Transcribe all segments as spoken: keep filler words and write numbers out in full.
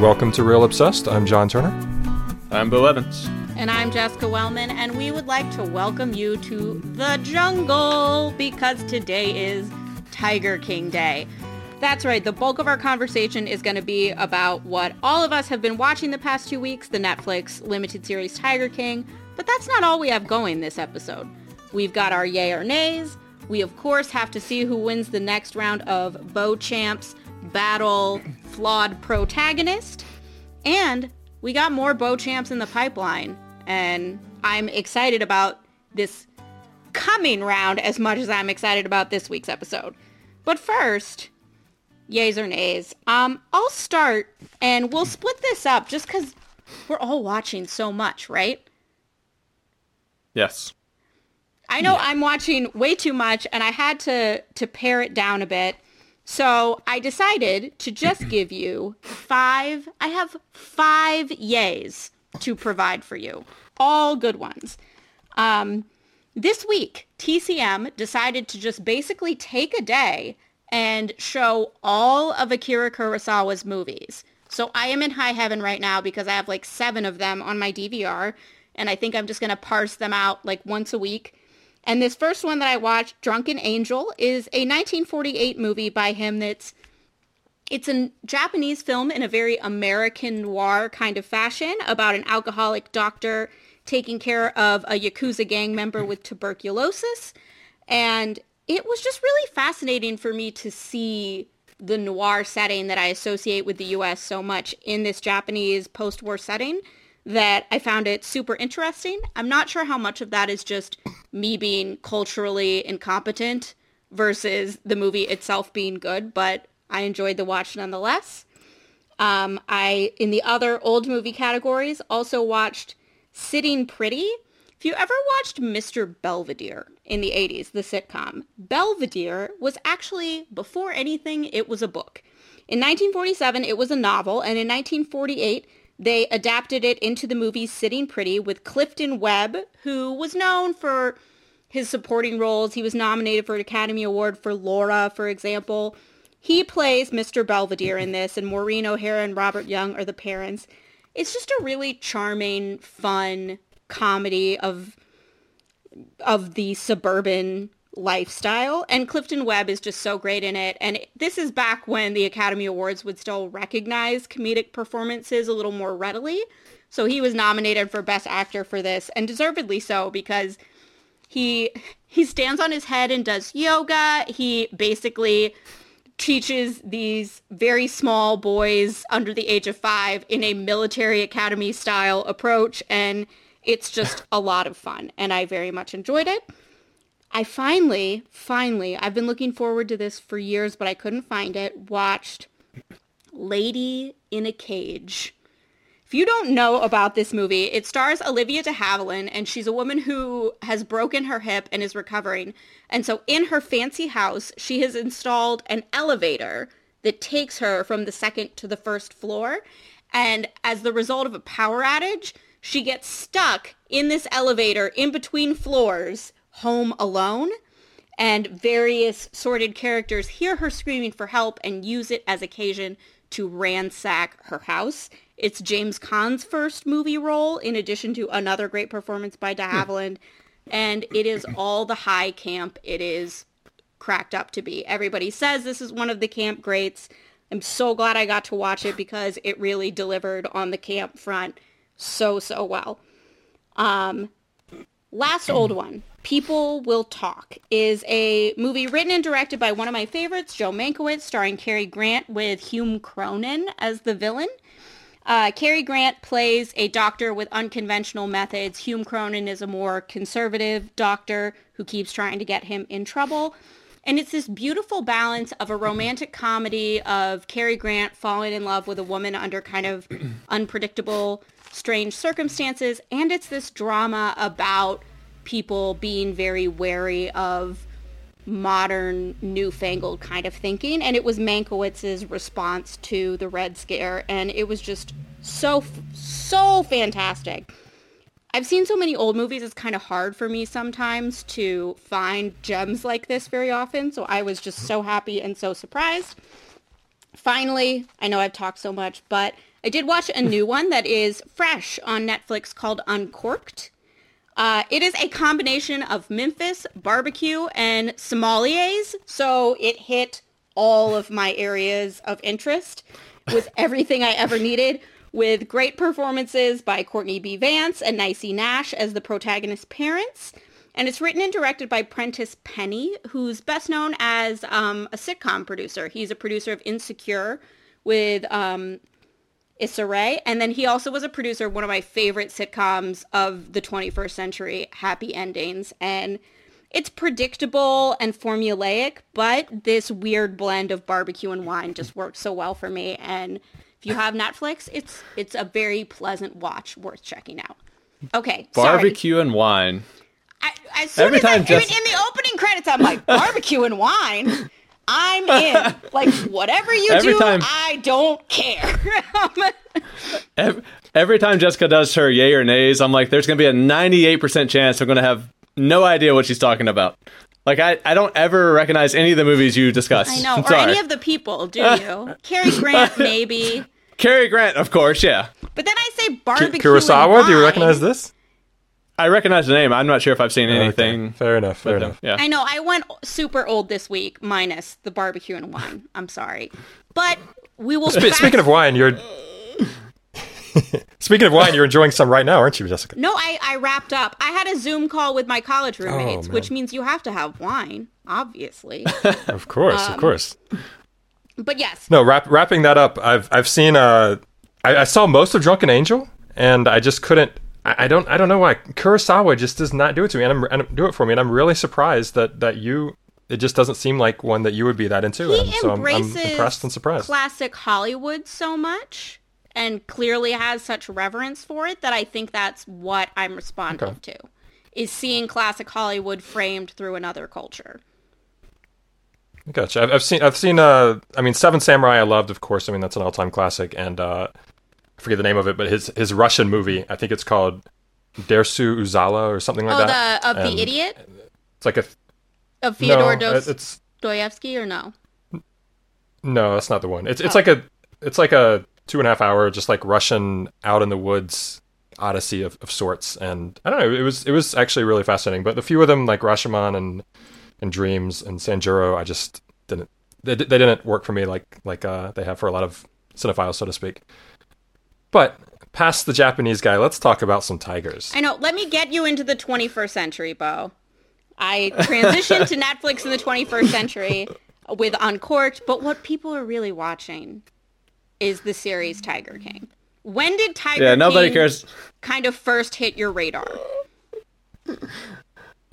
Welcome to Real Obsessed. I'm John Turner. I'm Bill Evans. And I'm Jessica Wellman, and we would like to welcome you to the jungle, because today is Tiger King Day. That's right, the bulk of our conversation is going to be about what all of us have been watching the past two weeks, the Netflix limited series Tiger King, but that's not all we have going this episode. We've got our yay or nays. We, of course, have to see who wins the next round of Beauchamp's Battle Flawed Protagonist, and we got more Beauchamps in the pipeline. And I'm excited about this coming round as much as I'm excited about this week's episode. But first, yays or nays. Um, I'll start, and we'll split this up just because we're all watching so much, right? Yes. I know yeah. I'm watching way too much, and I had to, to pare it down a bit. So I decided to just give you five. I have five yays to provide for you. All good ones. Um, this week, T C M decided to just basically take a day and show all of Akira Kurosawa's movies. So I am in high heaven right now because I have like seven of them on my D V R, and I think I'm just going to parse them out like once a week. And this first one that I watched, Drunken Angel, is a nineteen forty-eight movie by him that's, it's a Japanese film in a very American noir kind of fashion about an alcoholic doctor taking care of a Yakuza gang member with tuberculosis. And it was just really fascinating for me to see the noir setting that I associate with the U S so much in this Japanese post-war setting, that I found it super interesting. I'm not sure how much of that is just me being culturally incompetent versus the movie itself being good, but I enjoyed the watch nonetheless. Um, I, in the other old movie categories, also watched Sitting Pretty. If you ever watched Mister Belvedere in the eighties, the sitcom, Belvedere was actually, before anything, it was a book. In nineteen forty-seven, it was a novel, and in nineteen forty-eight, they adapted it into the movie Sitting Pretty with Clifton Webb, who was known for his supporting roles. He was nominated for an Academy Award for Laura, for example. He plays Mister Belvedere in this, and Maureen O'Hara and Robert Young are the parents. It's just a really charming, fun comedy of of the suburban lifestyle, and Clifton Webb is just so great in it. And this is back when the Academy Awards would still recognize comedic performances a little more readily, so he was nominated for Best Actor for this, and deservedly so, because he he stands on his head and does yoga. He basically teaches these very small boys under the age of five in a military academy style approach, and it's just a lot of fun, and I very much enjoyed it. I finally, finally, I've been looking forward to this for years, but I couldn't find it, watched Lady in a Cage. If you don't know about this movie, it stars Olivia de Havilland, and she's a woman who has broken her hip and is recovering. And so in her fancy house, she has installed an elevator that takes her from the second to the first floor. And as the result of a power outage, she gets stuck in this elevator in between floors, home alone, and various sordid characters hear her screaming for help and use it as occasion to ransack her house. It's James Caan's first movie role, in addition to another great performance by de Havilland, and it is all the high camp it is cracked up to be. Everybody says this is one of the camp greats. I'm so glad I got to watch it because it really delivered on the camp front so, so well. Um, last old one. People Will Talk is a movie written and directed by one of my favorites, Joe Mankiewicz, starring Cary Grant with Hume Cronin as the villain. Uh, Cary Grant plays a doctor with unconventional methods. Hume Cronin is a more conservative doctor who keeps trying to get him in trouble. And it's this beautiful balance of a romantic comedy of Cary Grant falling in love with a woman under kind of unpredictable, strange circumstances. And it's this drama about people being very wary of modern, newfangled kind of thinking. And it was Mankiewicz's response to the Red Scare. And it was just so, so fantastic. I've seen so many old movies, it's kind of hard for me sometimes to find gems like this very often. So I was just so happy and so surprised. Finally, I know I've talked so much, but I did watch a new one that is fresh on Netflix called Uncorked. Uh, it is a combination of Memphis, barbecue, and sommeliers, so it hit all of my areas of interest with everything I ever needed, with great performances by Courtney B. Vance and Nicey Nash as the protagonist's parents. And it's written and directed by Prentice Penny, who's best known as um, a sitcom producer. He's a producer of Insecure with um, Issa Rae. And then he also was a producer of one of my favorite sitcoms of the twenty-first century, Happy Endings. And it's predictable and formulaic, but this weird blend of barbecue and wine just works so well for me. And if you have Netflix, it's it's a very pleasant watch worth checking out. Okay, Barbecue sorry. and wine. I, as soon Every as time I, just... in the opening credits, I'm like, barbecue and wine? I'm in. Like, whatever you every do, time... I don't care. every, every time Jessica does her yay or nays, I'm like, there's going to be a ninety-eight percent chance I'm going to have no idea what she's talking about. Like, I, I don't ever recognize any of the movies you discuss. I know, I'm or sorry. any of the people, do you? Cary Grant, maybe. Cary Grant, of course, yeah. But then I say barbecue Kurosawa, and wine. Do you recognize this? I recognize the name. I'm not sure if I've seen anything. Okay. Fair enough. Fair enough. Yeah. I know. I went super old this week, minus the barbecue and wine. I'm sorry. But we will... Sp- back- speaking of wine, you're... speaking of wine, you're enjoying some right now, aren't you, Jessica? No, I, I wrapped up. I had a Zoom call with my college roommates, oh, which means you have to have wine, obviously. Of course. Um, of course. But yes. No, wrap, wrapping that up, I've I've seen... Uh, I, I saw most of Drunken Angel, and I just couldn't... I don't I don't know why. Kurosawa just does not do it to me, and I'm, and do it for me, and I'm really surprised that, that you, it just doesn't seem like one that you would be that into. He and so embraces I'm, I'm impressed and surprised. Classic Hollywood so much, and clearly has such reverence for it that I think that's what I'm responsive okay. to, is seeing classic Hollywood framed through another culture. Gotcha. I've, I've seen, I've seen uh, I mean, Seven Samurai I loved, of course. I mean, that's an all-time classic, and... Uh, I forget the name of it, but his, his Russian movie, I think it's called Dersu Uzala or something like oh, that. Oh, the, of and the idiot? It's like a... Of Fyodor no, Dostoyevsky or no? No, that's not the one. It's it's oh. like a it's like a two and a half hour, just like Russian out in the woods odyssey of, of sorts. And I don't know, it was it was actually really fascinating. But the few of them, like Rashomon and, and Dreams and Sanjuro, I just didn't... They, they didn't work for me like, like uh, they have for a lot of cinephiles, so to speak. But past the Japanese guy, let's talk about some tigers. I know. Let me get you into the twenty-first century, Bo. I transitioned to Netflix in the twenty-first century with Uncorked, but what people are really watching is the series Tiger King. When did Tiger yeah, nobody King cares. kind of first hit your radar?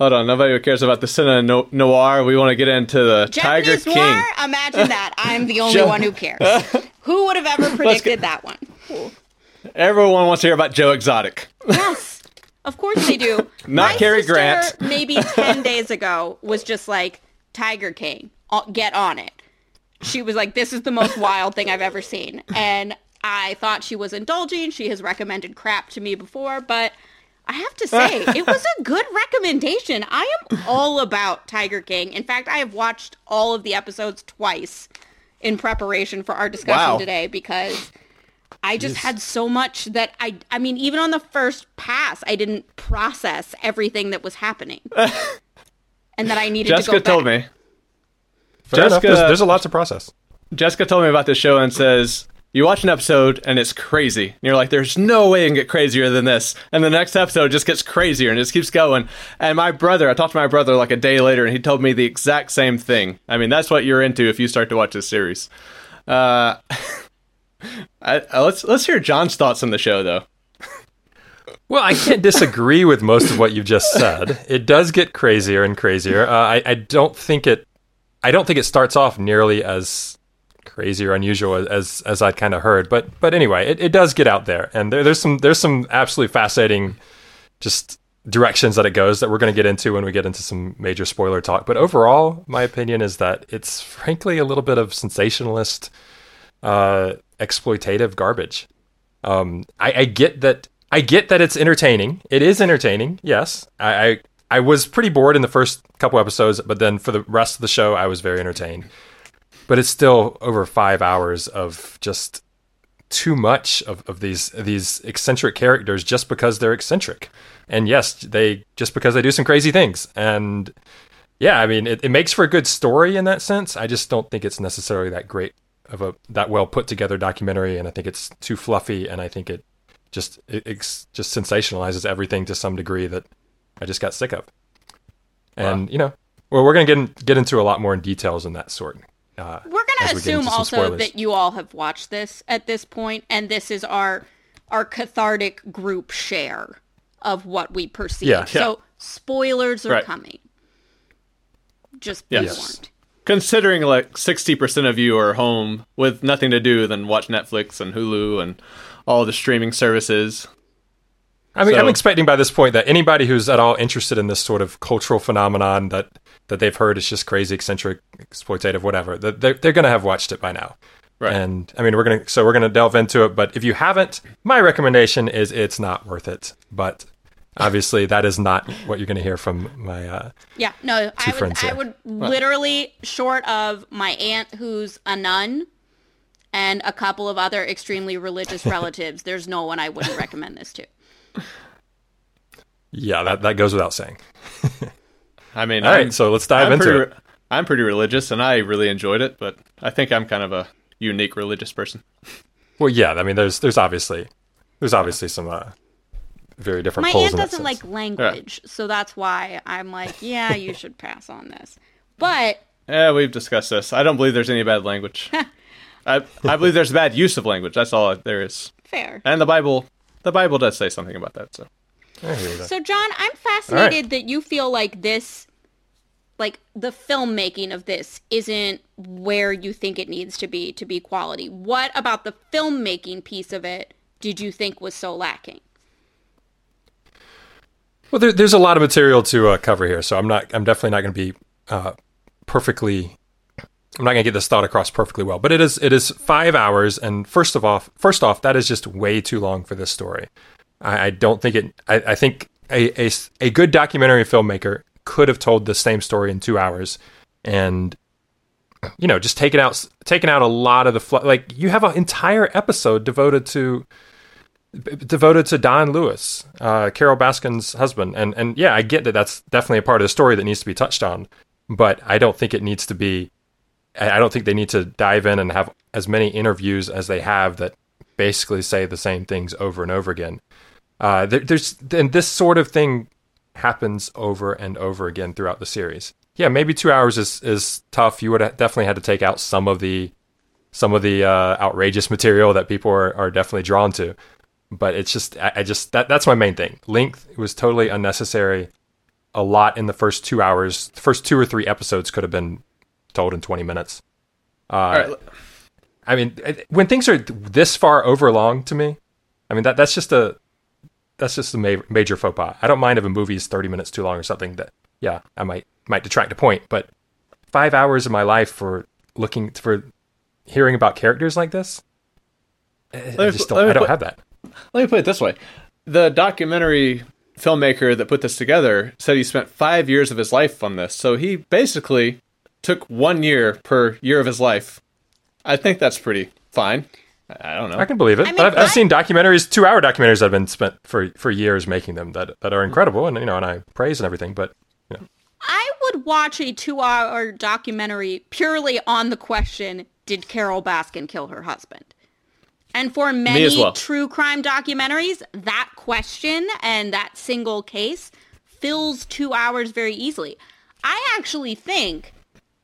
Hold on. Nobody cares about the cinema noir. We want to get into the Japanese Tiger noir? King. Imagine that. I'm the only one who cares. Who would have ever predicted that one? Cool. Everyone wants to hear about Joe Exotic. Yes, of course they do. Not My Cary sister, Grant. Maybe ten days ago was just like, Tiger King, get on it. She was like, this is the most wild thing I've ever seen. And I thought she was indulging. She has recommended crap to me before, but I have to say, it was a good recommendation. I am all about Tiger King. In fact, I have watched all of the episodes twice in preparation for our discussion wow. today because... I just Jeez. had so much that I, I mean, even on the first pass, I didn't process everything that was happening. And that I needed Jessica to go back. Jessica told me. Fair Jessica, enough. There's, there's a lot to process. Jessica told me about this show and says, you watch an episode and it's crazy. And you're like, there's no way it can get crazier than this. And the next episode just gets crazier and just keeps going. And my brother, I talked to my brother like a day later and he told me the exact same thing. I mean, that's what you're into if you start to watch this series. Uh... I, I, let's let's hear John's thoughts on the show, though. Well, I can't disagree with most of what you've just said. It does get crazier and crazier. Uh, I, I don't think it. I don't think it starts off nearly as crazy or unusual as as I kind of heard. But but anyway, it, it does get out there, and there, there's some there's some absolutely fascinating just directions that it goes that we're going to get into when we get into some major spoiler talk. But overall, my opinion is that it's frankly a little bit of sensationalist. Uh, exploitative garbage. Um, I, I get that. I get that it's entertaining. It is entertaining. Yes, I, I I was pretty bored in the first couple episodes, but then for the rest of the show, I was very entertained. But it's still over five hours of just too much of, of these these eccentric characters just because they're eccentric. And yes, they just because they do some crazy things. And yeah, I mean, it, it makes for a good story in that sense. I just don't think it's necessarily that great of a that well put together documentary, and I think it's too fluffy, and I think it just it, it's just sensationalizes everything to some degree that I just got sick of. And wow. you know, well, we're gonna get in, get into a lot more in details in that sort. Uh, we're gonna we assume also spoilers. That you all have watched this at this point, and this is our our cathartic group share of what we perceive. Yeah, yeah. So spoilers are right. coming. Just be yes. warned. Considering like sixty percent of you are home with nothing to do than watch Netflix and Hulu and all the streaming services. I mean, so. I'm expecting by this point that anybody who's at all interested in this sort of cultural phenomenon that, that they've heard is just crazy, eccentric, exploitative, whatever, that they're, they're going to have watched it by now. Right. And I mean, we're going to, so we're going to delve into it. But if you haven't, my recommendation is it's not worth it. But obviously, that is not what you're going to hear from my uh, yeah, no, two I would, friends here. I would literally, short of my aunt who's a nun and a couple of other extremely religious relatives, there's no one I wouldn't recommend this to. Yeah, that, that goes without saying. I mean, all I'm, right, so let's dive I'm into pretty, it. I'm pretty religious, and I really enjoyed it, but I think I'm kind of a unique religious person. Well, yeah, I mean, there's there's obviously there's obviously some. Uh, Very different. My aunt doesn't like language, yeah. so that's why I'm like, yeah, you should pass on this. But yeah, we've discussed this. I don't believe there's any bad language. I I believe there's bad use of language. That's all there is. Fair. And the Bible, the Bible does say something about that. So, I hear that. So John, I'm fascinated right. that you feel like this, like the filmmaking of this, isn't where you think it needs to be to be quality. What about the filmmaking piece of it did you think was so lacking? Well, there, there's a lot of material to uh, cover here, so I'm not. I'm definitely not going to be uh, perfectly. I'm not going to get this thought across perfectly well, but it is. It is five hours, and first of all, first off, that is just way too long for this story. I, I don't think it. I, I think a, a a good documentary filmmaker could have told the same story in two hours, and you know, just taken out taken out a lot of the fl- like. You have an entire episode devoted to. devoted to Don Lewis, uh, Carol Baskin's husband. And, and yeah, I get that that's definitely a part of the story that needs to be touched on, but I don't think it needs to be, I don't think they need to dive in and have as many interviews as they have that basically say the same things over and over again. Uh, there, there's, and this sort of thing happens over and over again throughout the series. Yeah, maybe two hours is, is tough. You would have definitely had to take out some of the, some of the uh, outrageous material that people are, are definitely drawn to. But it's just, I, I just, that that's my main thing. Length was totally unnecessary. A lot in the first two hours, the first two or three episodes could have been told in twenty minutes. Uh, All right. I mean, when things are this far over long to me, I mean, that that's just a, that's just a ma- major faux pas. I don't mind if a movie is thirty minutes too long or something that, yeah, I might, might detract a point, but five hours of my life for looking, for hearing about characters like this, I, I just don't, I don't have that. Let me put it this way. The documentary filmmaker that put this together said he spent five years of his life on this. So he basically took one year per year of his life. I think that's pretty fine. I don't know. I can believe it. I mean, but I've, I've seen documentaries, two-hour documentaries I've been spent for, for years making them that, that are incredible and, you know, and I praise and everything, but, you know. I would watch a two-hour documentary purely on the question, did Carol Baskin kill her husband? And for many well. true crime documentaries, that question and that single case fills two hours very easily. I actually think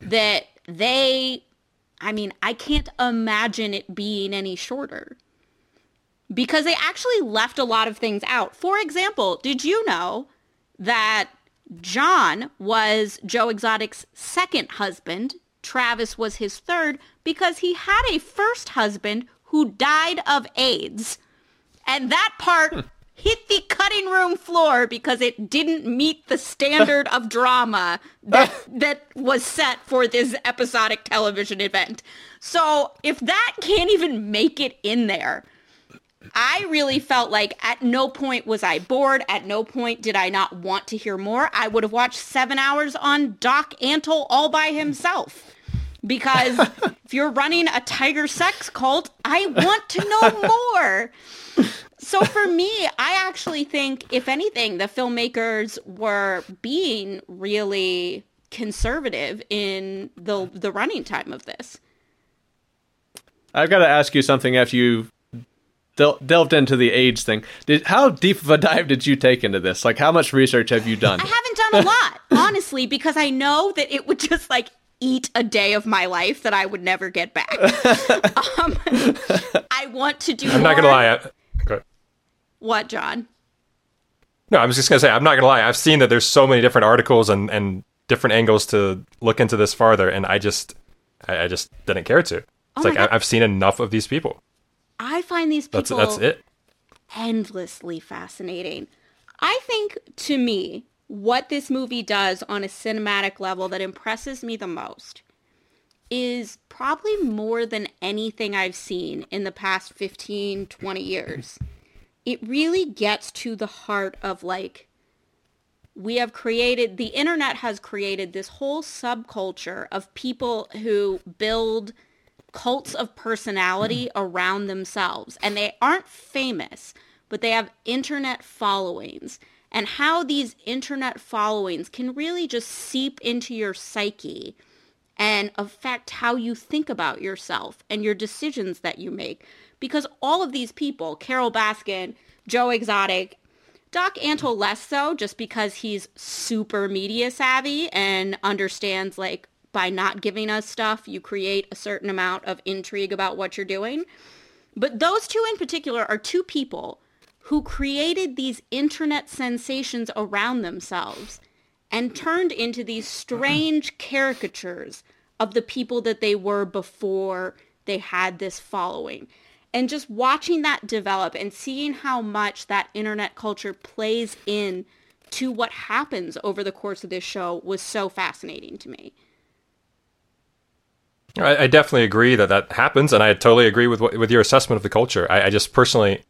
that they, I mean, I can't imagine it being any shorter because they actually left a lot of things out. For example, did you know that John was Joe Exotic's second husband? Travis was his third because he had a first husband who died of AIDS. And that part hit the cutting room floor because it didn't meet the standard of drama that that was set for this episodic television event. So if that can't even make it in there, I really felt like at no point was I bored. At no point did I not want to hear more. I would have watched seven hours on Doc Antle all by himself. because if you're running a tiger sex cult, I want to know more. So for me, I actually think, if anything, the filmmakers were being really conservative in the the running time of this. I've got to ask you something after you del- delved into the AIDS thing. Did, how deep of a dive did you take into this? Like, how much research have you done? I haven't done a lot, honestly, because I know that it would just, like, eat a day of my life that I would never get back. um, I want to do I'm more. Not going to lie. I- Go ahead. What, John? No, I was just going to say, I'm not going to lie. I've seen that there's so many different articles and, and different angles to look into this farther, and I just, I, I just didn't care to. It's oh like, I, I've seen enough of these people. I find these people that's, that's it. endlessly fascinating. I think, to me, what this movie does on a cinematic level that impresses me the most is probably more than anything I've seen in the past fifteen, twenty years. It really gets to the heart of, like, we have created, the internet has created this whole subculture of people who build cults of personality around themselves, and they aren't famous, but they have internet followings, and how these internet followings can really just seep into your psyche and affect how you think about yourself and your decisions that you make. Because all of these people, Carol Baskin, Joe Exotic, Doc Antle less so, just because he's super media savvy and understands, like, by not giving us stuff, you create a certain amount of intrigue about what you're doing. But those two in particular are two people who created these internet sensations around themselves and turned into these strange caricatures of the people that they were before they had this following. And just watching that develop and seeing how much that internet culture plays in to what happens over the course of this show was so fascinating to me. I definitely agree that that happens, and I totally agree with what, with your assessment of the culture. I, I just personally,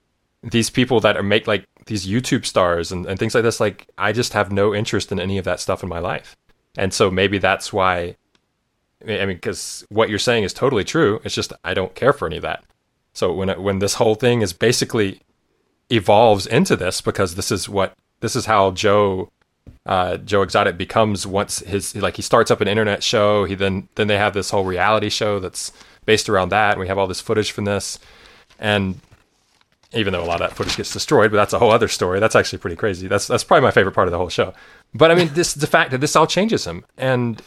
these people that are make like these YouTube stars and, and things like this, like I just have no interest in any of that stuff in my life, and so maybe that's why. I mean, because what you're saying is totally true. It's just I don't care for any of that. So when it, when this whole thing is basically evolves into this, because this is what this is how Joe. Uh, Joe Exotic becomes once his like he starts up an internet show. He then then they have this whole reality show that's based around that, and we have all this footage from this. And even though a lot of that footage gets destroyed, but that's a whole other story. That's actually pretty crazy. That's that's probably my favorite part of the whole show. But I mean, this the fact that this all changes him, and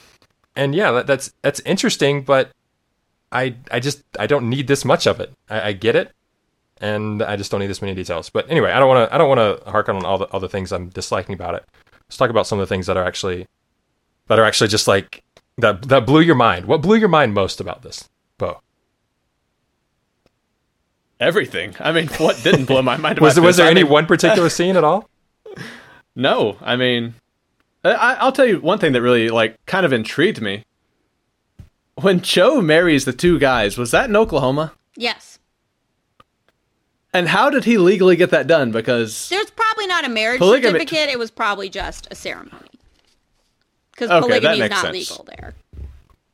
and yeah, that, that's that's interesting. But I I just I don't need this much of it. I, I get it. And I just don't need this many details. But anyway, I don't want to I don't want to hark on all the other things I'm disliking about it. Let's talk about some of the things that are actually that are actually just like that that blew your mind. What blew your mind most about this, Bo? Everything. I mean, what didn't blow my mind about was, this? Was there I any mean, one particular scene at all? No. I mean, I, I'll tell you one thing that really like kind of intrigued me. When Joe marries the two guys, was that in Oklahoma? Yes. And how did he legally get that done? Because there's probably not a marriage polygamy. certificate. It was probably just a ceremony. Because okay, polygamy is not sense. legal there.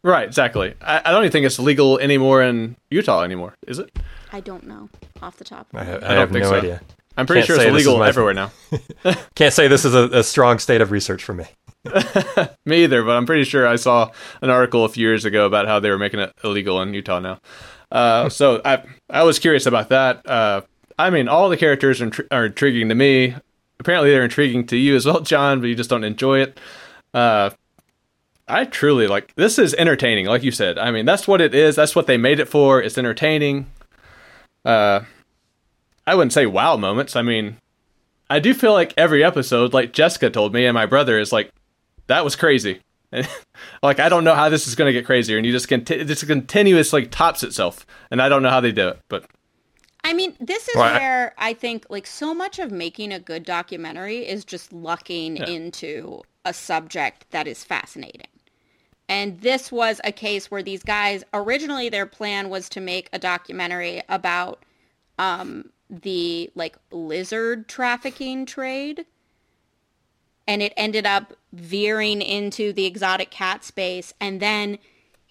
Right, exactly. I, I don't even think it's legal anymore in Utah anymore, is it? I don't know off the top. I have, I I have no so. idea. I'm pretty Can't sure it's illegal everywhere now. Can't say this is a, a strong state of research for me. Me either, but I'm pretty sure I saw an article a few years ago about how they were making it illegal in Utah now. Uh, so I I was curious about that. Uh, I mean, all the characters are, intri- are intriguing to me. Apparently, they're intriguing to you as well, John, but you just don't enjoy it. Uh, I truly, like, this is entertaining, like you said. I mean, that's what it is. That's what they made it for. It's entertaining. Uh, I wouldn't say wow moments. I mean, I do feel like every episode, like Jessica told me and my brother, is like, that was crazy. Like, I don't know how this is going to get crazier, and you just conti- this continuously like, tops itself, and I don't know how they do it, but... I mean, this is well, where I, I think, like, so much of making a good documentary is just lucking yeah. into a subject that is fascinating. And this was a case where these guys, originally their plan was to make a documentary about um, the, like, lizard trafficking trade. And it ended up veering into the exotic cat space. And then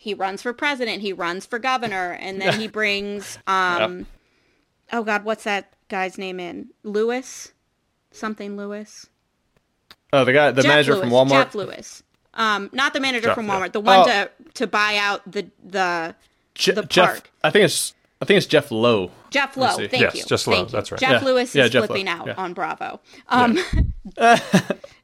he runs for president, he runs for governor, and then he brings, um, yep. oh God, what's that guy's name in? Lewis? Something Lewis? Oh, the guy, the Jeff manager Lewis, from Walmart? Jeff Lewis. Um, not the manager Jeff, from Walmart, yeah. the one oh. to, to buy out the, the, Je- the park. Jeff, I think it's... I think it's Jeff Lowe. Jeff Lowe, thank yes, you. Yes, Jeff Lowe, that's right. Jeff yeah. Lewis is yeah, Jeff flipping Lowe. out yeah. on Bravo. Um, yeah.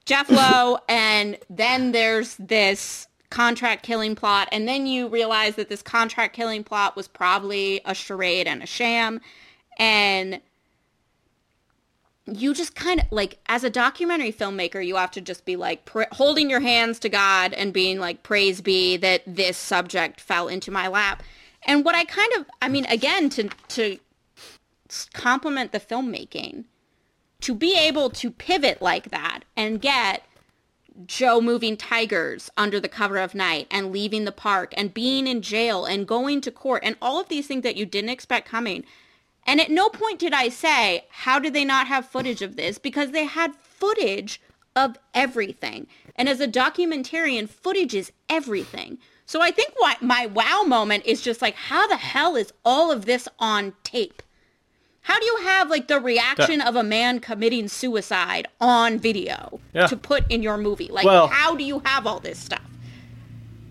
Jeff Lowe, and then there's this contract killing plot, and then you realize that this contract killing plot was probably a charade and a sham, and you just kind of, like, as a documentary filmmaker, you have to just be, like, pr- holding your hands to God and being like, praise be that this subject fell into my lap. And what I kind of, I mean, again, to to compliment the filmmaking, to be able to pivot like that and get Joe moving tigers under the cover of night and leaving the park and being in jail and going to court and all of these things that you didn't expect coming. And at no point did I say, how did they not have footage of this? Because they had footage of everything. And as a documentarian, footage is everything. So I think what my wow moment is just like, how the hell is all of this on tape? How do you have like the reaction that, of a man committing suicide on video yeah. to put in your movie? Like, well, how do you have all this stuff?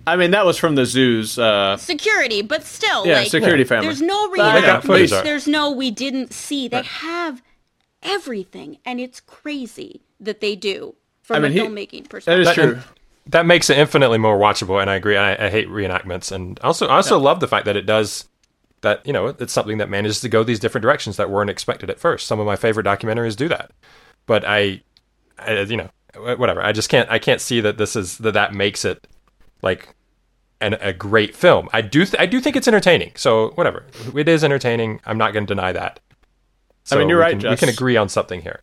I mean, that was from the zoo's uh, security, but still, yeah, like, security yeah. family. There's no reaction. Well, yeah, there's no, we didn't see. They right. have everything, and it's crazy that they do from I mean, a he, filmmaking perspective. That is true. That makes it infinitely more watchable, and I agree. And I, I hate reenactments, and also, I also yeah. love the fact that it does that. You know, it's something that manages to go these different directions that weren't expected at first. Some of my favorite documentaries do that, but I, I you know, whatever. I just can't. I can't see that this is that that makes it like an, a great film. I do. Th- I do think it's entertaining. So whatever, it is entertaining. I'm not going to deny that. So I mean, you're we right. Can, Jess. We can agree on something here.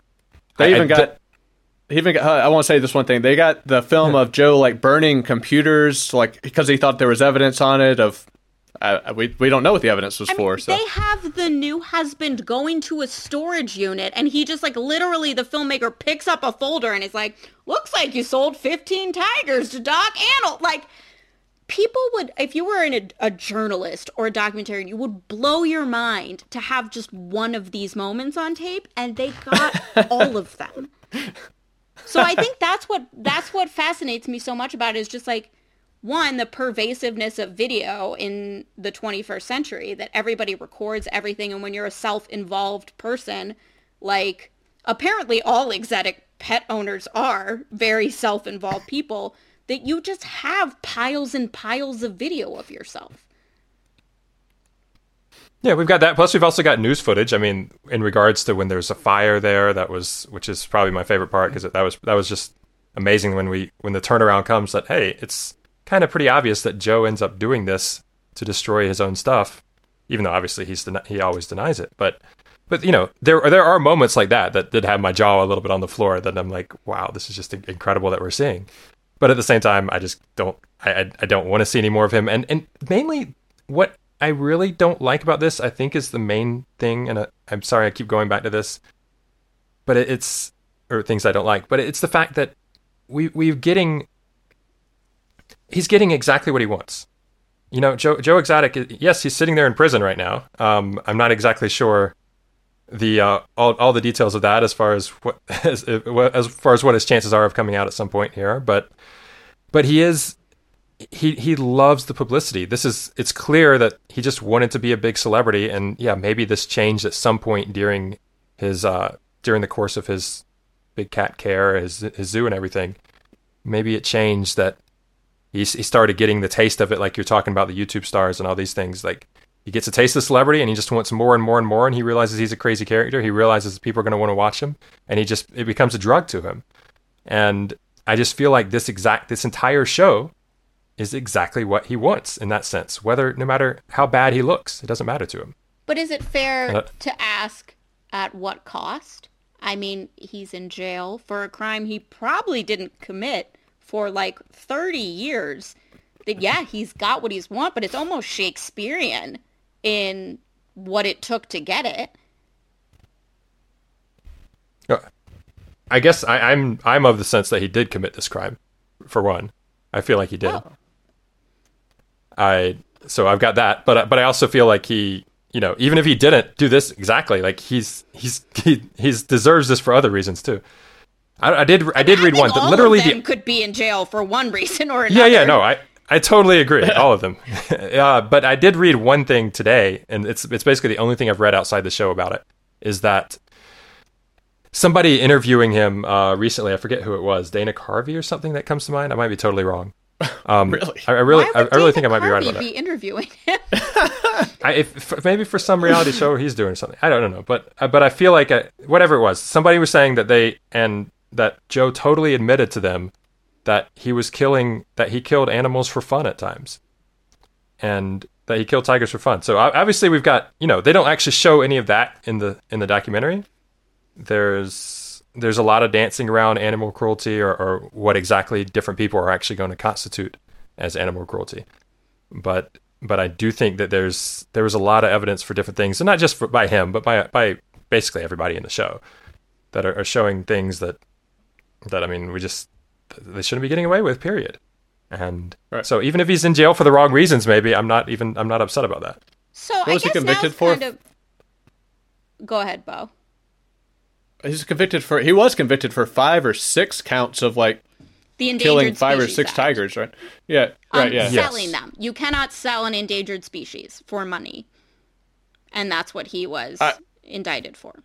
They I, even I got. D- Even got, I want to say this one thing. They got the film of Joe like burning computers, like because he thought there was evidence on it. Of uh, we we don't know what the evidence was I for. Mean, so. They have the new husband going to a storage unit, and he just like literally the filmmaker picks up a folder and is like, "Looks like you sold fifteen tigers to Doc Antle." Like people would, if you were in a, a journalist or a documentarian, you would blow your mind to have just one of these moments on tape, and they got all of them. So I think that's what that's what fascinates me so much about it is just like, one, the pervasiveness of video in the twenty-first century, that everybody records everything. And when you're a self-involved person, like apparently all exotic pet owners are very self-involved people, that you just have piles and piles of video of yourself. Yeah, we've got that. Plus, we've also got news footage. I mean, in regards to when there's a fire there, that was, which is probably my favorite part because that was that was just amazing when we when the turnaround comes that hey, it's kind of pretty obvious that Joe ends up doing this to destroy his own stuff, even though obviously he's den- he always denies it. But but you know there there are moments like that that did have my jaw a little bit on the floor that I'm like, wow, this is just incredible that we're seeing. But at the same time, I just don't I I don't want to see any more of him. And and mainly what I really don't like about this, I think, is the main thing, and I, I'm sorry I keep going back to this, but it, it's, or things I don't like, but it's the fact that we, we're getting, he's getting exactly what he wants. You know, Joe, Joe Exotic, yes, he's sitting there in prison right now. Um, I'm not exactly sure the uh, all, all the details of that as far as what as, as far as what his chances are of coming out at some point here, but but he is... He he loves the publicity. This is it's clear that he just wanted to be a big celebrity, and yeah, maybe this changed at some point during his uh, during the course of his big cat care, his his zoo and everything. Maybe it changed that he he started getting the taste of it, like you're talking about the YouTube stars and all these things. Like he gets a taste of celebrity, and he just wants more and more and more. And he realizes he's a crazy character. He realizes people are going to want to watch him, and he just it becomes a drug to him. And I just feel like this exact this entire show. Is exactly what he wants in that sense. Whether, no matter how bad he looks, it doesn't matter to him. But is it fair uh, to ask at what cost? I mean, he's in jail for a crime he probably didn't commit for like thirty years. That yeah, he's got what he's want, but it's almost Shakespearean in what it took to get it. Uh, I guess I, I'm I'm of the sense that he did commit this crime, for one. I feel like he did. Oh. I so I've got that, but but I also feel like he, you know, even if he didn't do this exactly, like he's he's he he's deserves this for other reasons too. I, I did I did I read one that literally all of them the, could be in jail for one reason or another. Yeah, yeah, no, I I totally agree, all of them. uh, but I did read one thing today, and it's it's basically the only thing I've read outside the show about it, is that somebody interviewing him uh, recently, I forget who it was, Dana Carvey or something that comes to mind. I might be totally wrong. Um, really? I, I really, I, I really think I might Carvey be right about that. Be interviewing him? I, if, if, maybe for some reality show he's doing something. I don't know, but uh, but I feel like I, whatever it was, somebody was saying that they and that Joe totally admitted to them that he was killing, that he killed animals for fun at times, and that he killed tigers for fun. So obviously we've got, you know, they don't actually show any of that in the in the documentary. There's there's a lot of dancing around animal cruelty, or, or what exactly different people are actually going to constitute as animal cruelty. But but I do think that there's there was a lot of evidence for different things, and not just for, by him, but by by basically everybody in the show that are, are showing things that that I mean we just they shouldn't be getting away with. Period. And right. So even if he's in jail for the wrong reasons, maybe I'm not even I'm not upset about that. So what I was guess he convicted for? Kind of... Go ahead, Bo. He was convicted for he was convicted for five or six counts of like the endangered killing five or six act. tigers, right? Yeah, right. Um, yeah, selling yes. them. You cannot sell an endangered species for money, and that's what he was I, indicted for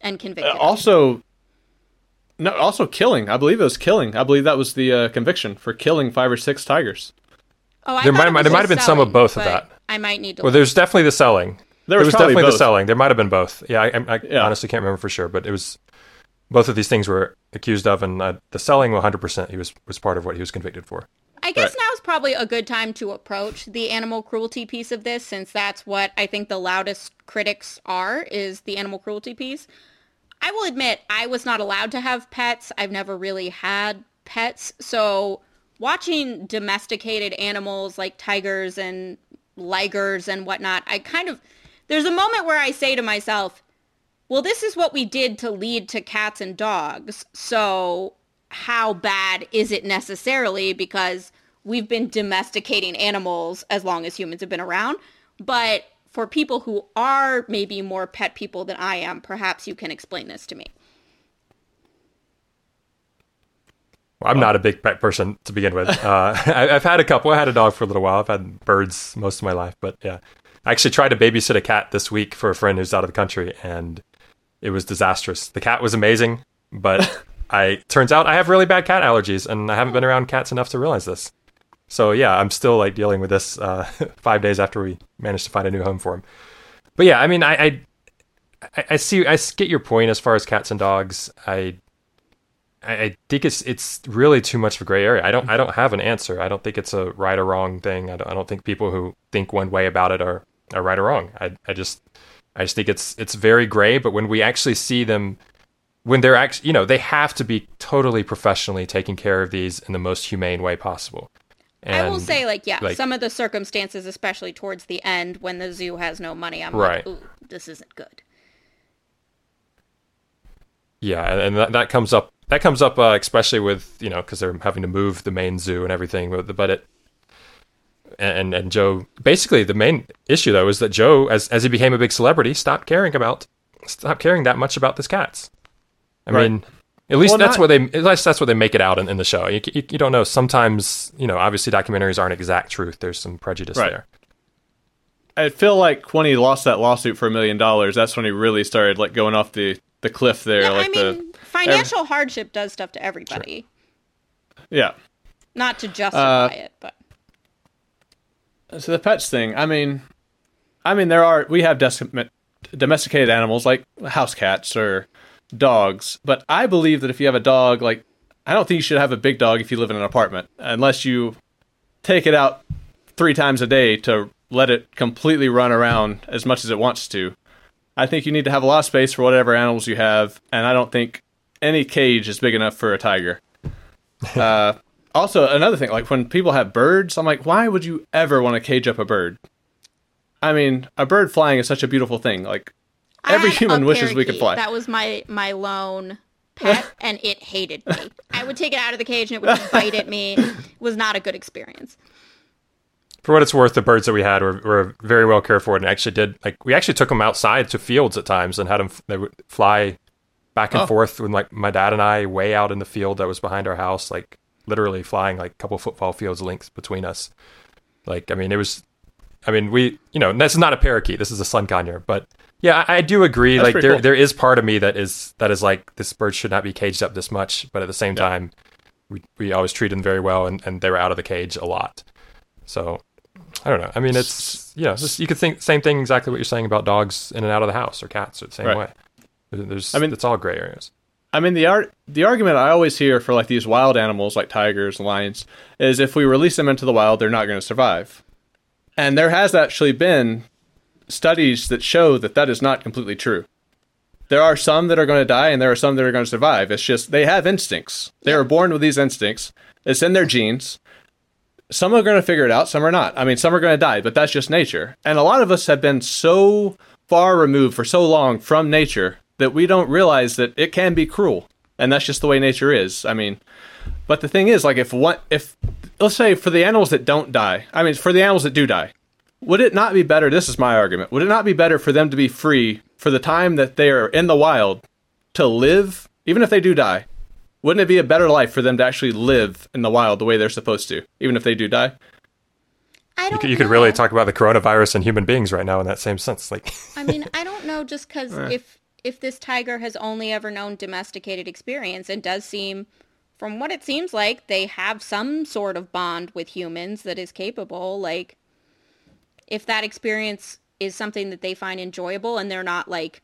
and convicted. Uh, also, no, also killing. I believe it was killing. I believe that was the uh, conviction for killing five or six tigers. Oh, I there might there might have been selling, some of both of that. I might need to. Well, look. There's definitely the selling. There was, there was definitely both. the selling. There might have been both. Yeah, I, I yeah. honestly can't remember for sure, but it was both of these things were accused of, and uh, the selling one hundred percent he was was part of what he was convicted for. I guess right. now's probably a good time to approach the animal cruelty piece of this, since that's what I think the loudest critics are, is the animal cruelty piece. I will admit, I was not allowed to have pets. I've never really had pets, so watching domesticated animals like tigers and ligers and whatnot, I kind of... There's a moment where I say to myself, well, this is what we did to lead to cats and dogs. So how bad is it necessarily? Because we've been domesticating animals as long as humans have been around. But for people who are maybe more pet people than I am, perhaps you can explain this to me. Well, I'm not a big pet person to begin with. Uh, I've had a couple. I had a dog for a little while. I've had birds most of my life, but yeah. I actually tried to babysit a cat this week for a friend who's out of the country, and it was disastrous. The cat was amazing, but I turns out I have really bad cat allergies, and I haven't been around cats enough to realize this. So yeah, I'm still like dealing with this uh, five days after we managed to find a new home for him. But yeah, I mean, I I, I see I get your point as far as cats and dogs. I I think it's it's really too much of a gray area. I don't I don't have an answer. I don't think it's a right or wrong thing. I don't, I don't think people who think one way about it are. Are right or wrong. I I just I just think it's it's very gray. But when we actually see them, when they're actually, you know, they have to be totally professionally taking care of these in the most humane way possible. And I will say, like, yeah, like, some of the circumstances, especially towards the end when the zoo has no money, I'm right. like, ooh, this isn't good. Yeah, and, and that, that comes up. That comes up uh, especially with, you know, because they're having to move the main zoo and everything. But but it. And and Joe, basically the main issue though is that Joe, as as he became a big celebrity, stopped caring about, stopped caring that much about these cats. I right. mean, at least well, that's not... what they, at least that's what they make it out in, in the show. You, you you don't know. Sometimes, you know, obviously documentaries aren't exact truth. There's some prejudice right. there. I feel like when he lost that lawsuit for a million dollars, that's when he really started like going off the, the cliff there. Yeah, like I mean, the, financial every... hardship does stuff to everybody. Sure. Yeah. Not to justify uh, it, but. So the pets thing, I mean, I mean there are, we have des- domesticated animals like house cats or dogs, but I believe that if you have a dog, like, I don't think you should have a big dog if you live in an apartment, unless you take it out three times a day to let it completely run around as much as it wants to. I think you need to have a lot of space for whatever animals you have, and I don't think any cage is big enough for a tiger. Uh Also, another thing, like when people have birds, I'm like, why would you ever want to cage up a bird? I mean, a bird flying is such a beautiful thing. Like, every human wishes we could fly. That was my, my lone pet, and it hated me. I would take it out of the cage, and it would just bite at me. It was not a good experience. for what it's worth, the birds that we had were, were very well cared for, and actually did, like, we actually took them outside to fields at times and had them, they would fly back and oh. forth with, like, my dad and I way out in the field that was behind our house, like literally flying like a couple football fields length between us. Like, I mean, it was, I mean, we, you know, this is not a parakeet, this is a sun conure, but yeah, I, I do agree. That's like there, cool. there is part of me that is, that is like, this bird should not be caged up this much, but at the same yeah. time, we, we always treated them very well, and, and they were out of the cage a lot. So I don't know. I mean, it's, you know, it's just, you could think same thing, exactly what you're saying about dogs in and out of the house, or cats are the same right. way. There's, I mean, it's all gray areas. I mean, the art, the argument I always hear for like these wild animals, like tigers, lions, is if we release them into the wild, they're not going to survive. And there has actually been studies that show that that is not completely true. There are some that are going to die, and there are some that are going to survive. It's just, they have instincts. They are born with these instincts. It's in their genes. Some are going to figure it out, some are not. I mean, some are going to die, but that's just nature. And a lot of us have been so far removed for so long from nature that we don't realize that it can be cruel. And that's just the way nature is. I mean, but the thing is, like, if one, if, let's say for the animals that don't die, I mean, for the animals that do die, would it not be better, this is my argument, would it not be better for them to be free for the time that they are in the wild to live, even if they do die? Wouldn't it be a better life for them to actually live in the wild the way they're supposed to, even if they do die? I don't you, you could really talk about the coronavirus and human beings right now in that same sense. Like, I mean, I don't know, just because eh. if if this tiger has only ever known domesticated experience and does seem, from what it seems like, they have some sort of bond with humans that is capable, like, if that experience is something that they find enjoyable and they're not, like,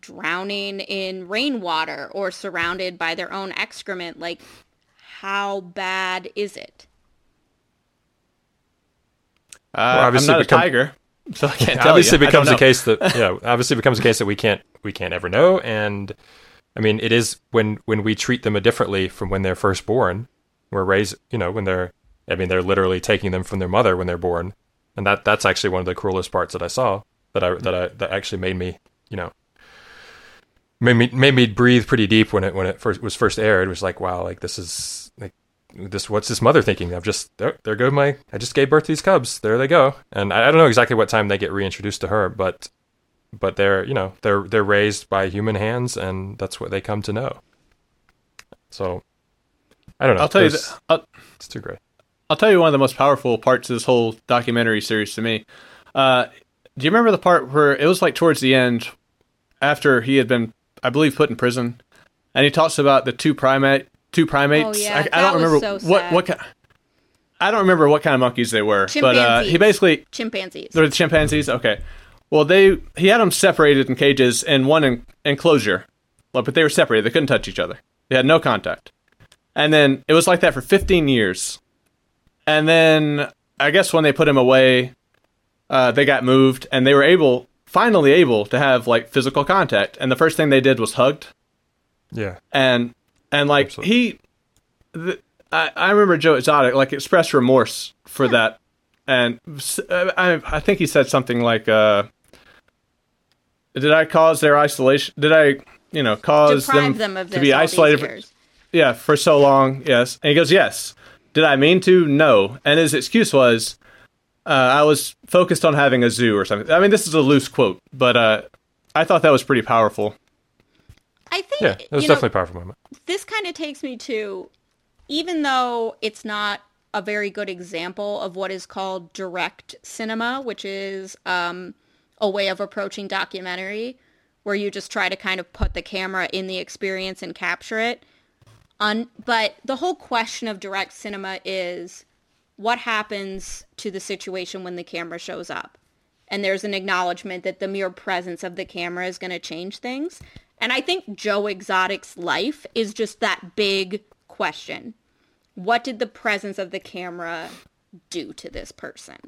drowning in rainwater or surrounded by their own excrement, like, how bad is it? Uh, well, I'm not become, a tiger, so I can't tell obviously you. Becomes a case that, yeah, obviously becomes a case that we can't, we can't ever know. And I mean, it is when, when we treat them differently from when they're first born, we're raised, you know, when they're, I mean, they're literally taking them from their mother when they're born. And that, that's actually one of the cruelest parts that I saw, that I, that I, that actually made me, you know, made me, made me breathe pretty deep when it, when it first was first aired. It was like, wow, like this is like this, what's this mother thinking? I've just, there, there go my, I just gave birth to these cubs. There they go. And I, I don't know exactly what time they get reintroduced to her, but, but they're, you know, they're, they're raised by human hands, and that's what they come to know. So I don't know. I'll tell There's, you, that, it's too great. I'll tell you one of the most powerful parts of this whole documentary series to me. Uh, do you remember the part where it was like towards the end, after he had been, I believe, put in prison, and he talks about the two primate, two primates. Oh, yeah. I, I don't remember so what what kind. I don't remember what kind of monkeys they were, but uh, he basically chimpanzees. They're the chimpanzees. Okay. Well, they he had them separated in cages in one en- enclosure, well, but they were separated. They couldn't touch each other. They had no contact, and then it was like that for fifteen years. And then I guess when they put him away, uh, they got moved, and they were able, finally able to have like physical contact. And the first thing they did was hugged. Yeah. And, and like Absolutely. he, th- I, I remember Joe Exotic, like, expressed remorse for that. And uh, I, I think he said something like, uh, did I cause their isolation? Did I, you know, cause Deprive them, them of to be isolated? For, yeah. For so long. Yes. And he goes, yes. Did I mean to? No. And his excuse was, uh, I was focused on having a zoo or something. I mean, this is a loose quote, but uh, I thought that was pretty powerful. I think, yeah, it was definitely know, a powerful moment. This kind of takes me to, even though it's not a very good example of what is called direct cinema, which is um, a way of approaching documentary where you just try to kind of put the camera in the experience and capture it. Un- but the whole question of direct cinema is what happens to the situation when the camera shows up, and there's an acknowledgement that the mere presence of the camera is going to change things. And I think Joe Exotic's life is just that big question. What did the presence of the camera do to this person?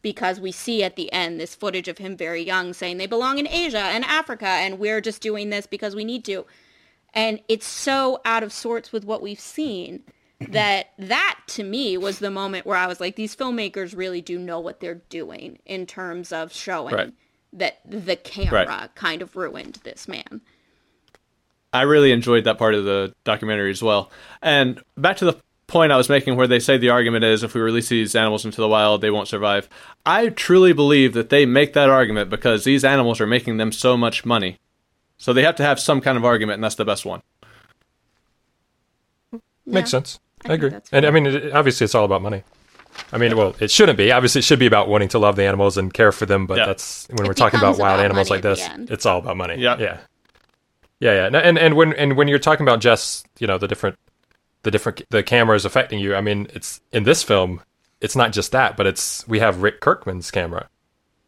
Because we see at the end this footage of him very young saying they belong in Asia and Africa, and we're just doing this because we need to. And it's so out of sorts with what we've seen that that, to me, was the moment where I was like, these filmmakers really do know what they're doing in terms of showing right. that the camera right. kind of ruined this man. I really enjoyed that part of the documentary as well. And back to the point I was making where they say the argument is if we release these animals into the wild, they won't survive. I truly believe that they make that argument because these animals are making them so much money. So they have to have some kind of argument, and that's the best one. Yeah, makes sense. I, I agree. And I mean, it, obviously it's all about money. I mean, yeah. Well, it shouldn't be. Obviously, it should be about wanting to love the animals and care for them, but yeah. that's when it we're talking about wild about animals like this, it's all about money. Yeah. Yeah. Yeah, yeah. And and when and when you're talking about just, you know, the different the different the cameras affecting you, I mean, it's in this film, it's not just that, but it's we have Rick Kirkman's camera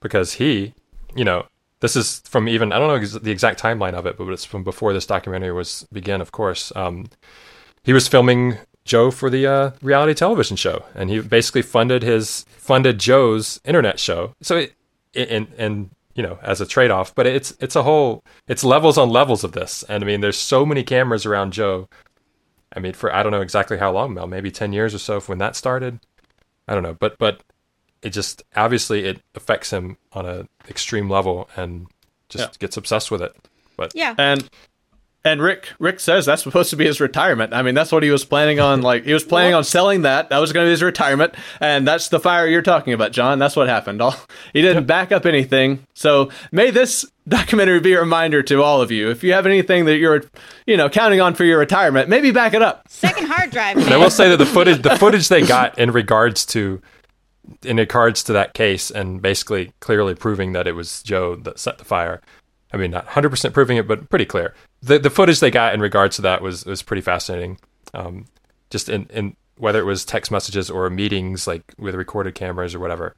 because he, you know, this is from even I don't know ex- the exact timeline of it, but it's from before this documentary was began, of course. Um, he was filming Joe for the uh, reality television show, and he basically funded his funded Joe's internet show. So it, it and and you know, as a trade off, but it's it's a whole it's levels on levels of this, and I mean, there's so many cameras around Joe. I mean, for I don't know exactly how long, Mel, maybe ten years or so from when that started. I don't know, but but it just obviously it affects him on an extreme level, and just yeah. gets obsessed with it. But yeah, and and Rick Rick says that's supposed to be his retirement. I mean, that's what he was planning on. Like he was planning on selling that. That was going to be his retirement, and that's the fire you're talking about, John. That's what happened. All he didn't yeah. back up anything. So may this documentary be a reminder to all of you. If you have anything that you're, you know, counting on for your retirement, maybe back it up. Second hard drive. I will say that the footage, the footage they got in regards to, in regards to that case, and basically clearly proving that it was Joe that set the fire. I mean, not one hundred percent proving it, but pretty clear. The the footage they got in regards to that was was pretty fascinating. Um, just in, in whether it was text messages or meetings, like with recorded cameras or whatever,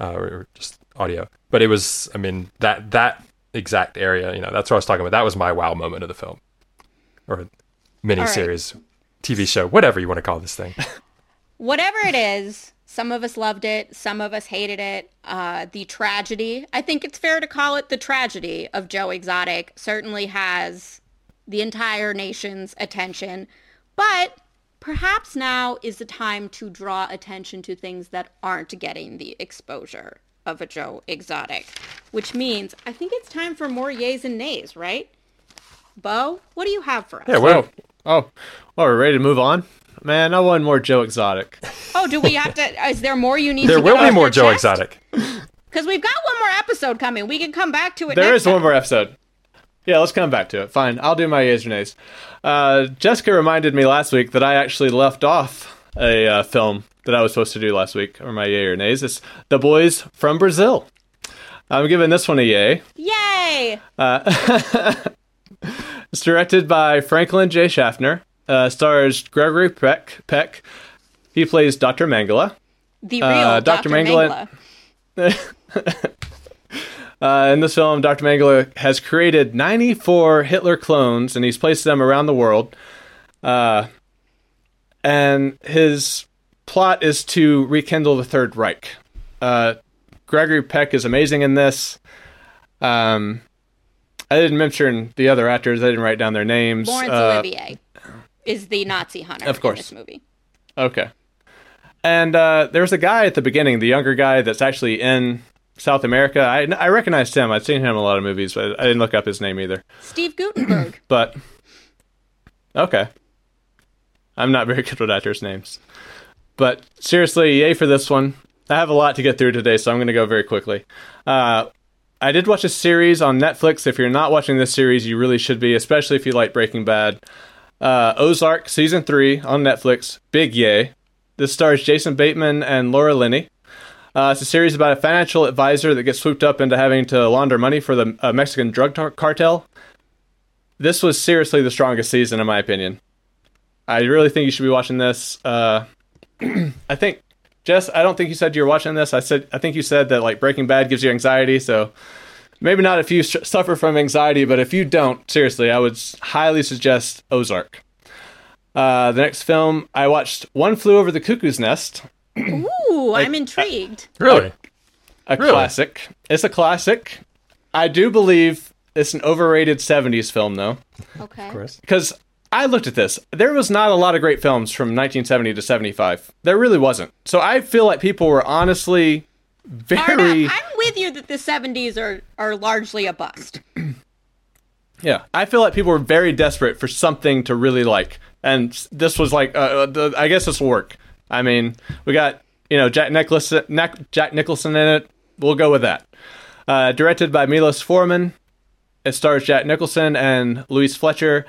uh, or, or just audio. But it was, I mean, that that exact area, you know, that's what I was talking about. That was my wow moment of the film, or miniseries, right. T V show, whatever you want to call this thing. Whatever it is, some of us loved it, some of us hated it. Uh, the tragedy, I think it's fair to call it the tragedy of Joe Exotic, certainly has the entire nation's attention. But perhaps now is the time to draw attention to things that aren't getting the exposure of a Joe Exotic, which means I think it's time for more yays and nays, right? Bo, what do you have for us? Yeah, well, oh, well, we're ready to move on. Man, I want more Joe Exotic. Oh, do we have to? Is there more you need? There to There will be more Joe chest? Exotic. Because we've got one more episode coming. We can come back to it. There next is time. One more episode. Yeah, let's come back to it. Fine, I'll do my yays and nays. Uh, Jessica reminded me last week that I actually left off a uh, film that I was supposed to do last week, or my yay or nays. It's The Boys from Brazil. I'm giving this one a yay. Yay! Uh, it's directed by Franklin J. Schaffner. Uh, stars Gregory Peck. Peck. He plays Doctor Mengele. The real uh, Doctor Mengele. uh, in this film, Doctor Mengele has created ninety-four Hitler clones, and he's placed them around the world. Uh, and his plot is to rekindle the Third Reich. Uh, Gregory Peck is amazing in this. Um, I didn't mention the other actors. I didn't write down their names. Laurence uh, Olivier is the Nazi hunter of course. In this movie. Okay. And uh, there's a guy at the beginning, the younger guy that's actually in South America. I, I recognized him. I've seen him in a lot of movies, but I didn't look up his name either. Steve Guttenberg. But, okay. I'm not very good with actors' names. But seriously, yay for this one. I have a lot to get through today, so I'm going to go very quickly. Uh, I did watch a series on Netflix. If you're not watching this series, you really should be, especially if you like Breaking Bad. Uh, Ozark season three on Netflix. Big yay. This stars Jason Bateman and Laura Linney. Uh, it's a series about a financial advisor that gets swooped up into having to launder money for the uh, Mexican drug tar- cartel. This was seriously the strongest season, in my opinion. I really think you should be watching this. Uh, I think, Jess, I don't think you said you were watching this. I said, I think you said that like Breaking Bad gives you anxiety, so maybe not if you suffer from anxiety, but if you don't, seriously, I would highly suggest Ozark. Uh, the next film, I watched One Flew Over the Cuckoo's Nest. Ooh, like, I'm intrigued. A, really? A, a really? classic. It's a classic. I do believe it's an overrated seventies film, though. Okay. Of course. Because I looked at this. There was not a lot of great films from nineteen seventy to seventy-five. There really wasn't. So I feel like people were honestly very... Arna, I'm with you that the seventies are, are largely a bust. Yeah. I feel like people were very desperate for something to really like. And this was like, uh, the, I guess this will work. I mean, we got, you know, Jack Nicholson, Jack Nicholson in it. We'll go with that. Uh, directed by Milos Forman. It stars Jack Nicholson and Louise Fletcher.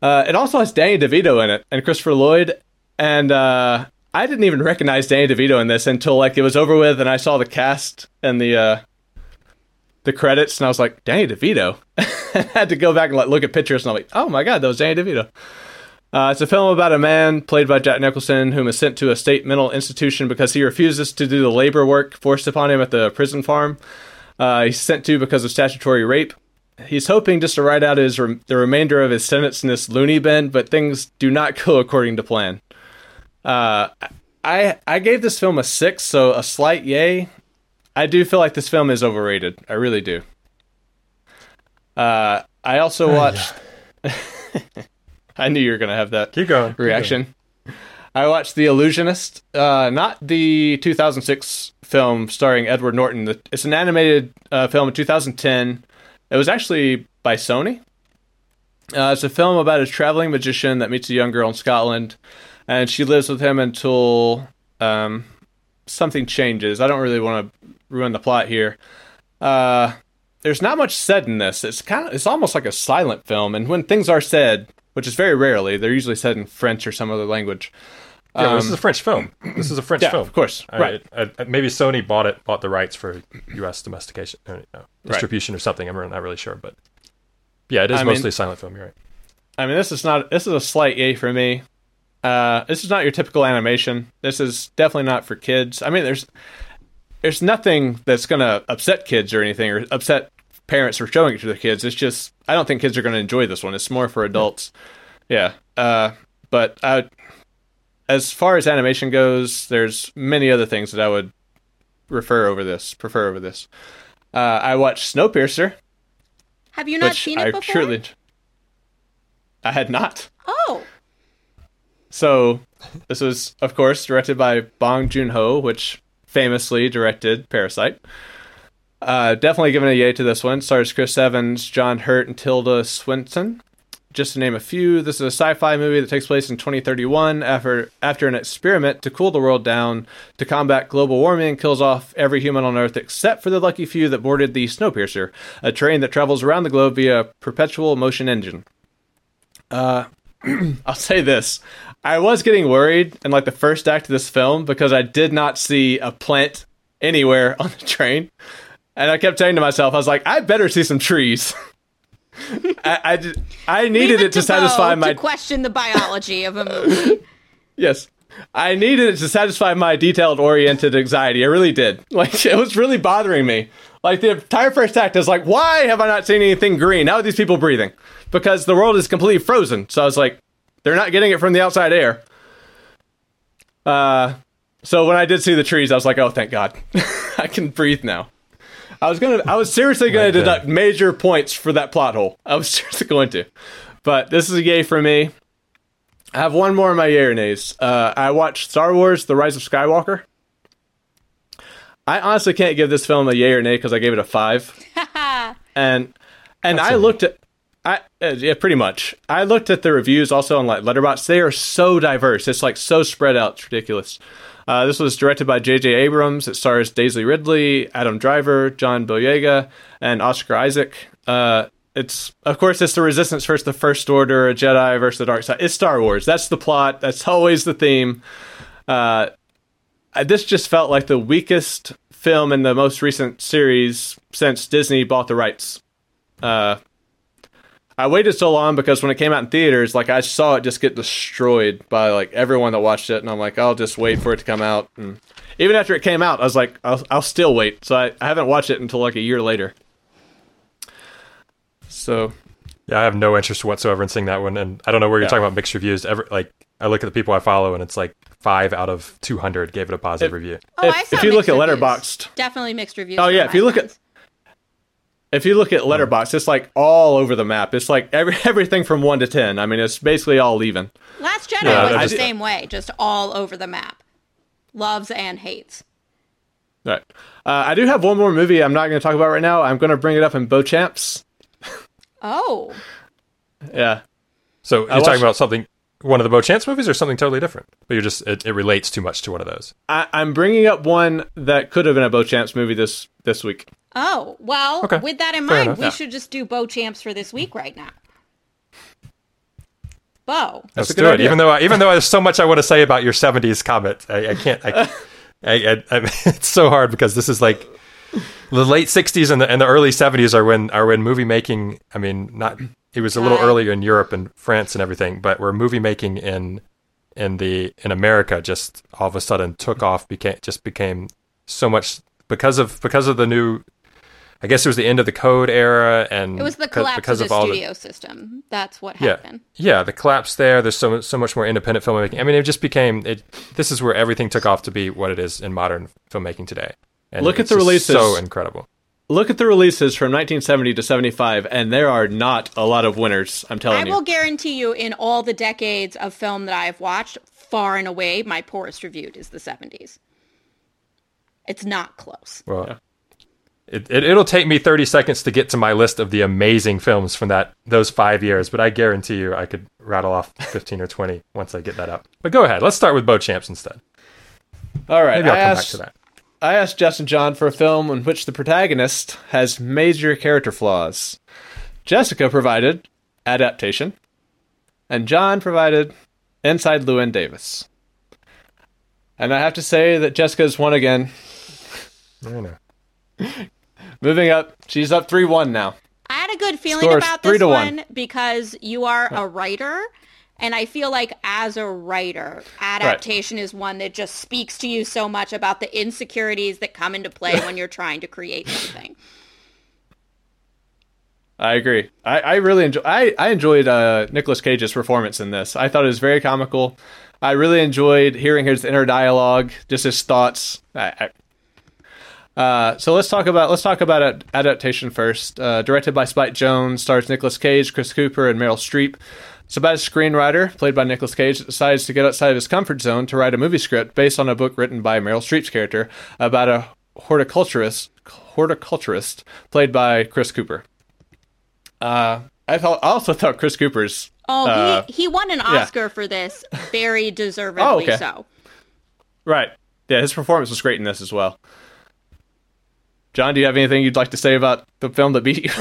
Uh, it also has Danny DeVito in it and Christopher Lloyd. And uh, I didn't even recognize Danny DeVito in this until like it was over with, and I saw the cast and the uh, the credits, and I was like, Danny DeVito. I had to go back and like look at pictures, and I'm like, oh my god, that was Danny DeVito. Uh, it's a film about a man played by Jack Nicholson whom is sent to a state mental institution because he refuses to do the labor work forced upon him at the prison farm. Uh, he's sent to because of statutory rape. He's hoping just to ride out his re- the remainder of his sentence in this loony bin, but things do not go according to plan. Uh, I I gave this film a six, so a slight yay. I do feel like this film is overrated. I really do. Uh, I also watched... I knew you were going to have that keep going, reaction. Keep going. I watched The Illusionist, uh, not the two thousand six film starring Edward Norton. It's an animated uh, film in two thousand ten. It was actually by Sony. Uh, it's a film about a traveling magician that meets a young girl in Scotland, and she lives with him until um, something changes. I don't really want to ruin the plot here. Uh, there's not much said in this. It's kind of it's almost like a silent film, and when things are said, which is very rarely, they're usually said in French or some other language. Yeah, um, this is a French film. This is a French yeah, film, of course. I, right? I, I, maybe Sony bought it, bought the rights for U S domestication, or, you know, distribution right. or something. I'm not really sure, but yeah, it is I mostly mean, a silent film. You're right. I mean, this is not. This is a slight yay for me. Uh, this is not your typical animation. This is definitely not for kids. I mean, there's there's nothing that's going to upset kids or anything, or upset parents for showing it to their kids. It's just I don't think kids are going to enjoy this one. It's more for adults. Yeah, uh, but I. As far as animation goes, there's many other things that I would refer over this, prefer over this. Uh, I watched Snowpiercer. Have you not seen it I before? Truly, I had not. Oh. So, this was, of course, directed by Bong Joon-ho, which famously directed Parasite. Uh, definitely giving a yay to this one. Stars Chris Evans, John Hurt, and Tilda Swinton. Just to name a few, this is a sci-fi movie that takes place in twenty thirty-one after after an experiment to cool the world down to combat global warming and kills off every human on Earth except for the lucky few that boarded the Snowpiercer, a train that travels around the globe via a perpetual motion engine. Uh, I'll say this. I was getting worried in like the first act of this film because I did not see a plant anywhere on the train. And I kept saying to myself, I was like, I better see some trees. I, I, did, I needed it, it to satisfy my... to question the biology of a movie. Yes. I needed it to satisfy my detailed-oriented anxiety. I really did. Like, it was really bothering me. Like, the entire first act is like, why have I not seen anything green? How are these people breathing? Because the world is completely frozen. So I was like, they're not getting it from the outside air. Uh, so when I did see the trees, I was like, oh, thank God. I can breathe now. I was gonna. I was seriously gonna deduct major points for that plot hole. I was seriously going to, but this is a yay for me. I have one more in my yay or nays. Uh, I watched Star Wars: The Rise of Skywalker. I honestly can't give this film a yay or nay because I gave it a five. and and That's I looked at, I uh, yeah, pretty much. I looked at the reviews also on like Letterboxd. They are so diverse. It's like so spread out. It's ridiculous. Uh, this was directed by J J Abrams. It stars Daisy Ridley, Adam Driver, John Boyega, and Oscar Isaac. Uh, it's of course it's the Resistance versus the First Order, a Jedi versus the Dark Side. It's Star Wars. That's the plot. That's always the theme. Uh, this just felt like the weakest film in the most recent series since Disney bought the rights. Uh, I waited so long because when it came out in theaters, like I saw it just get destroyed by like everyone that watched it, and I'm like, I'll just wait for it to come out. And even after it came out, I was like, I'll, I'll still wait. So I, I haven't watched it until like a year later. So, yeah, I have no interest whatsoever in seeing that one, and I don't know where you're yeah. talking about mixed reviews. Ever like I look at the people I follow, and it's like five out of two hundred gave it a positive if, review. Oh, if, I saw if you look at reviews. Letterboxd, definitely mixed reviews. Oh yeah, if you look at. If you look at Letterboxd, it's like all over the map. It's like every everything from one to ten. I mean, it's basically all even. Last Jedi yeah, was the just, same way, just all over the map. Loves and hates. Right. Uh, I do have one more movie I'm not going to talk about right now. I'm going to bring it up in Beauchamps. Oh. yeah. So you're watched, talking about something one of the Beauchamp movies or something totally different? But you're just, it, it relates too much to one of those. I, I'm bringing up one that could have been a Beauchamp movie this, this week. Oh, well, okay. With that in Fair mind, enough. we yeah. should just do Beauchamps for this week right now. Bo. That's Let's do it. Even though, I, even though there's so much I want to say about your seventies comment, I, I can't, I, I, I, I, it's so hard because this is like, the late sixties and the, and the early seventies are when are when movie making, I mean, not it was a little earlier in Europe and France and everything, but where movie making in in the in America just all of a sudden took off, became just became so much because of because of the new, I guess it was the end of the Code era, and it was the collapse because of, of the studio the, system. That's what happened. Yeah, yeah, the collapse there. There's so so much more independent filmmaking. I mean, it just became it. This is where everything took off to be what it is in modern filmmaking today. And Look at the releases. So incredible. Look at the releases from nineteen seventy to seventy-five, and there are not a lot of winners, I'm telling I you. I will guarantee you, in all the decades of film that I have watched, far and away, my poorest reviewed is the seventies. It's not close. Well, yeah. it, it, it'll take me thirty seconds to get to my list of the amazing films from that those five years, but I guarantee you I could rattle off fifteen or twenty once I get that up. But go ahead. Let's start with Beauchamps instead. All right. Maybe I'll I come asked... back to that. I asked Jess and John for a film in which the protagonist has major character flaws. Jessica provided Adaptation, and John provided Inside Llewyn Davis. And I have to say that Jessica's won again. I know. Moving up, she's up three one now. I had a good feeling Scores about this one, one because you are a writer. And I feel like as a writer, adaptation right. is one that just speaks to you so much about the insecurities that come into play when you're trying to create something. I agree. I, I really enjoy. I, I enjoyed uh, Nicolas Cage's performance in this. I thought it was very comical. I really enjoyed hearing his inner dialogue, just his thoughts. I, I, uh, so let's talk about let's talk about ad- adaptation first. Uh, directed by Spike Jonze, stars Nicolas Cage, Chris Cooper, and Meryl Streep. It's about a screenwriter, played by Nicolas Cage, that decides to get outside of his comfort zone to write a movie script based on a book written by Meryl Streep's character about a horticulturist, horticulturist played by Chris Cooper. Uh, I, thought, I also thought Chris Cooper's... Oh, uh, he, he won an Oscar yeah. for this, very deservedly oh, okay. so. Right. Yeah, his performance was great in this as well. John, do you have anything you'd like to say about the film that beat you?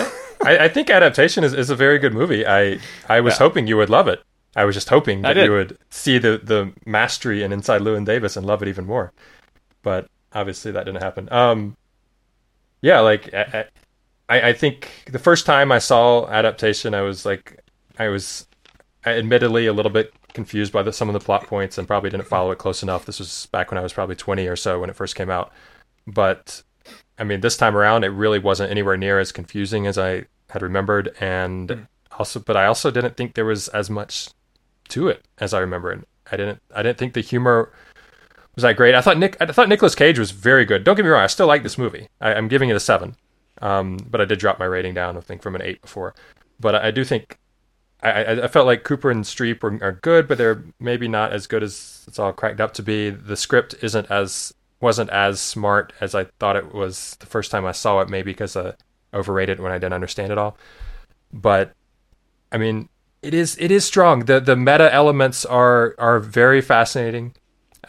I, I think Adaptation is, is a very good movie. I, I was yeah. hoping you would love it. I was just hoping that you would see the, the mastery in Inside Llewyn Davis and love it even more. But obviously that didn't happen. Um, yeah, like I, I, I think the first time I saw Adaptation, I was like, I was admittedly a little bit confused by the, some of the plot points and probably didn't follow it close enough. This was back when I was probably twenty or so when it first came out. But I mean, this time around, it really wasn't anywhere near as confusing as I had remembered, and mm. also, but I also didn't think there was as much to it as I remembered. I didn't, I didn't think the humor was that great. I thought Nick, I thought Nicolas Cage was very good. Don't get me wrong, I still like this movie. I, I'm giving it a seven, um, but I did drop my rating down, I think, from an eight before. But I, I do think I, I felt like Cooper and Streep are, are good, but they're maybe not as good as it's all cracked up to be. The script isn't as wasn't as smart as I thought it was the first time I saw it, maybe because I overrated it when I didn't understand it all. But I mean, it is it is strong. The the meta elements are are very fascinating.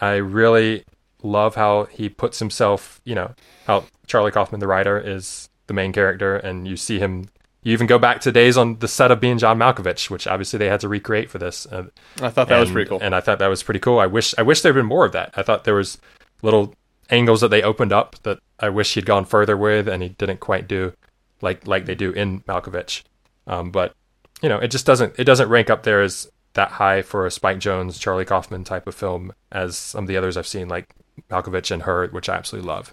I really love how he puts himself, you know, how Charlie Kaufman, the writer, is the main character, and you see him, you even go back to days on the set of Being John Malkovich, which obviously they had to recreate for this. Uh, I thought that and, was pretty cool. And I thought that was pretty cool. I wish I wish there'd been more of that. I thought there was little angles that they opened up that I wish he'd gone further with, and he didn't quite do, like like they do in Malkovich. Um, but you know, it just doesn't it doesn't rank up there as that high for a Spike Jonze, Charlie Kaufman type of film as some of the others I've seen, like Malkovich and Her, which I absolutely love.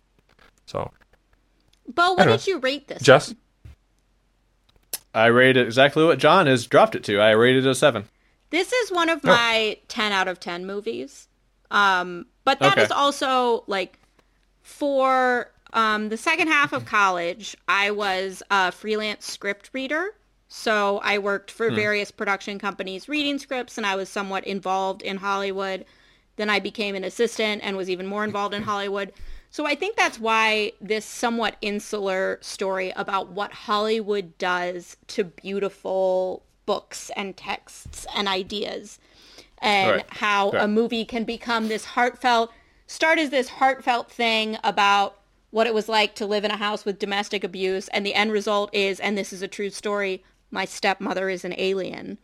So, Bo, what did you rate this? Jess, I rated exactly what John has dropped it to. I rated it a seven. This is one of my oh. ten out of ten movies. Um, but that okay. is also like for, um, the second half of college, I was a freelance script reader. So I worked for hmm. various production companies reading scripts, and I was somewhat involved in Hollywood. Then I became an assistant and was even more involved in Hollywood. So I think that's why this somewhat insular story about what Hollywood does to beautiful books and texts and ideas and right. how right. a movie can become this heartfelt, start as this heartfelt thing about what it was like to live in a house with domestic abuse, and the end result is, and this is a true story, my stepmother is an alien.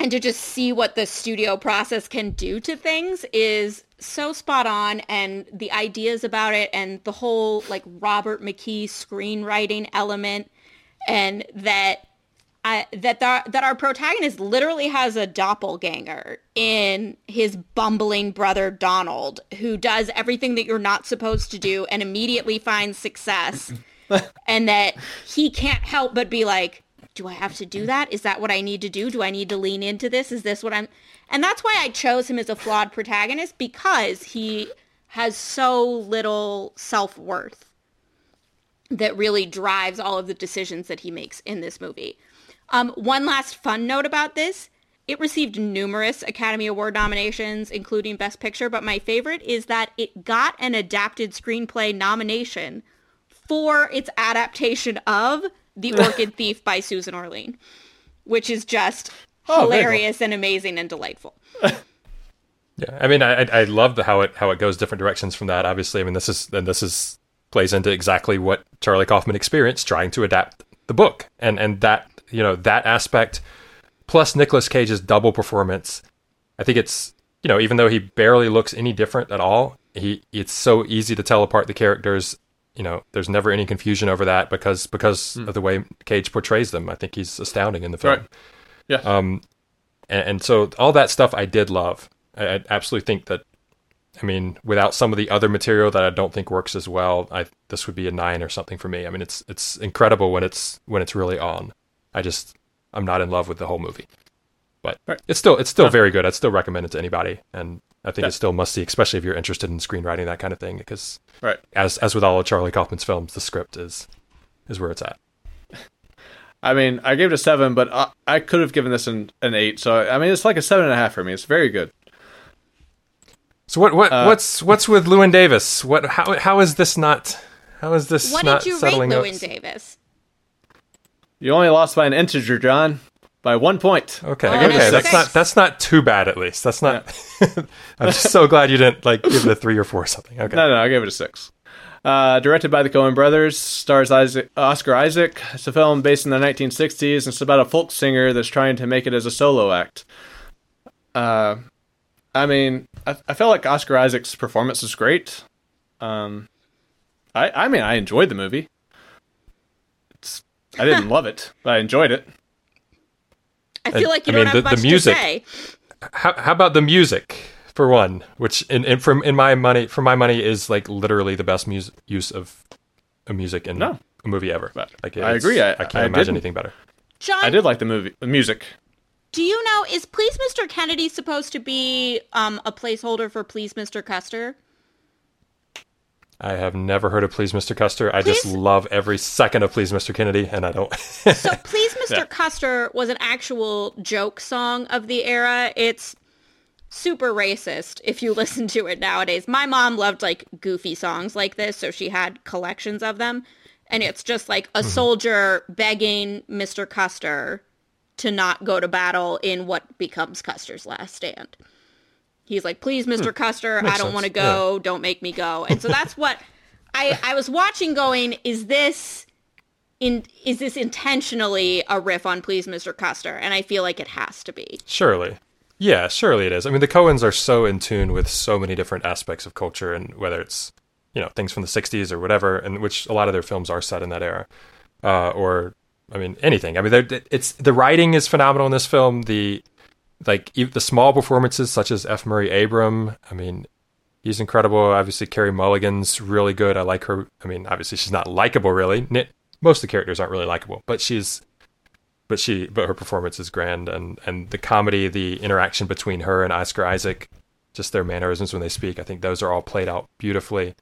And to just see what the studio process can do to things is so spot on, and the ideas about it and the whole like Robert McKee screenwriting element, and that I, that the, that our protagonist literally has a doppelganger in his bumbling brother Donald, who does everything that you're not supposed to do and immediately finds success, and that he can't help but be like, do I have to do that? Is that what I need to do? Do I need to lean into this? Is this what I'm... And that's why I chose him as a flawed protagonist, because he has so little self-worth that really drives all of the decisions that he makes in this movie. Um, one last fun note about this. It received numerous Academy Award nominations, including Best Picture, but my favorite is that it got an adapted screenplay nomination for its adaptation of The Orchid Thief by Susan Orlean, which is just oh, hilarious cool. and amazing and delightful. Yeah, I mean, I I love the, how it how it goes different directions from that. Obviously, I mean, this is and this is plays into exactly what Charlie Kaufman experienced trying to adapt the book, and and that you know that aspect plus Nicolas Cage's double performance. I think it's you know even though he barely looks any different at all, he it's so easy to tell apart the characters. You know, there's never any confusion over that because because mm. of the way Cage portrays them. I think he's astounding in the film. Right. Yeah. Um, and, and so all that stuff I did love. I, I absolutely think that, I mean, without some of the other material that I don't think works as well, I this would be a nine or something for me. I mean, it's it's incredible when it's when it's really on. I just I'm not in love with the whole movie, but right. it's still it's still yeah. very good. I'd still recommend it to anybody. And I think yeah. it's still must-see, especially if you're interested in screenwriting, that kind of thing, because right. as as with all of Charlie Kaufman's films, the script is is where it's at. I mean, I gave it a seven, but I, I could have given this an, an eight, so I mean, it's like a seven and a half for me. It's very good. So what what uh, what's what's with Llewyn Davis? What how how is this not how is this what not settling? What did you rate Llewyn Davis? You only lost by an integer, John. By one point. Okay. One okay. That's not that's not too bad at least. That's not yeah. I'm just so glad you didn't like give it a three or four or something. Okay. No, no, I gave it a six. Uh, directed by the Coen brothers, stars Isaac, Oscar Isaac. It's a film based in the nineteen sixties, and it's about a folk singer that's trying to make it as a solo act. Uh, I mean, I, I felt like Oscar Isaac's performance is great. Um, I I mean, I enjoyed the movie. It's I didn't love it, but I enjoyed it. I feel like you I don't mean, have the, much the music, to say. How, how about the music for one, which in, in from in my money for my money is like literally the best music, use of a music in no. a movie ever. But like I agree. I, I can't I imagine didn't. anything better. John, I did like the movie the music. Do you know is Please Mister Kennedy supposed to be um, a placeholder for Please Mister Custer? I have never heard of Please Mister Custer. I Please? just love every second of Please Mister Kennedy, and I don't... So Please Mister Yeah. Custer was an actual joke song of the era. It's super racist if you listen to it nowadays. My mom loved, like, goofy songs like this, so she had collections of them. And it's just, like, a mm-hmm. soldier begging Mister Custer to not go to battle in what becomes Custer's last stand. He's like, please, Mister Hmm. Custer, Makes I don't want to go. Yeah. Don't make me go. And so that's what I, I was watching going, is this in is this intentionally a riff on Please, Mister Custer? And I feel like it has to be. Surely. Yeah, surely it is. I mean, the Coens are so in tune with so many different aspects of culture, and whether it's, you know, things from the sixties or whatever, and which a lot of their films are set in that era, uh, or, I mean, anything. I mean, it's the writing is phenomenal in this film. The... Like the small performances, such as F. Murray Abram. I mean, he's incredible. Obviously, Carey Mulligan's really good. I like her. I mean, obviously, she's not likable, really. Most of the characters aren't really likable, but she's, but she, but her performance is grand, and and the comedy, the interaction between her and Oscar Isaac, just their mannerisms when they speak. I think those are all played out beautifully.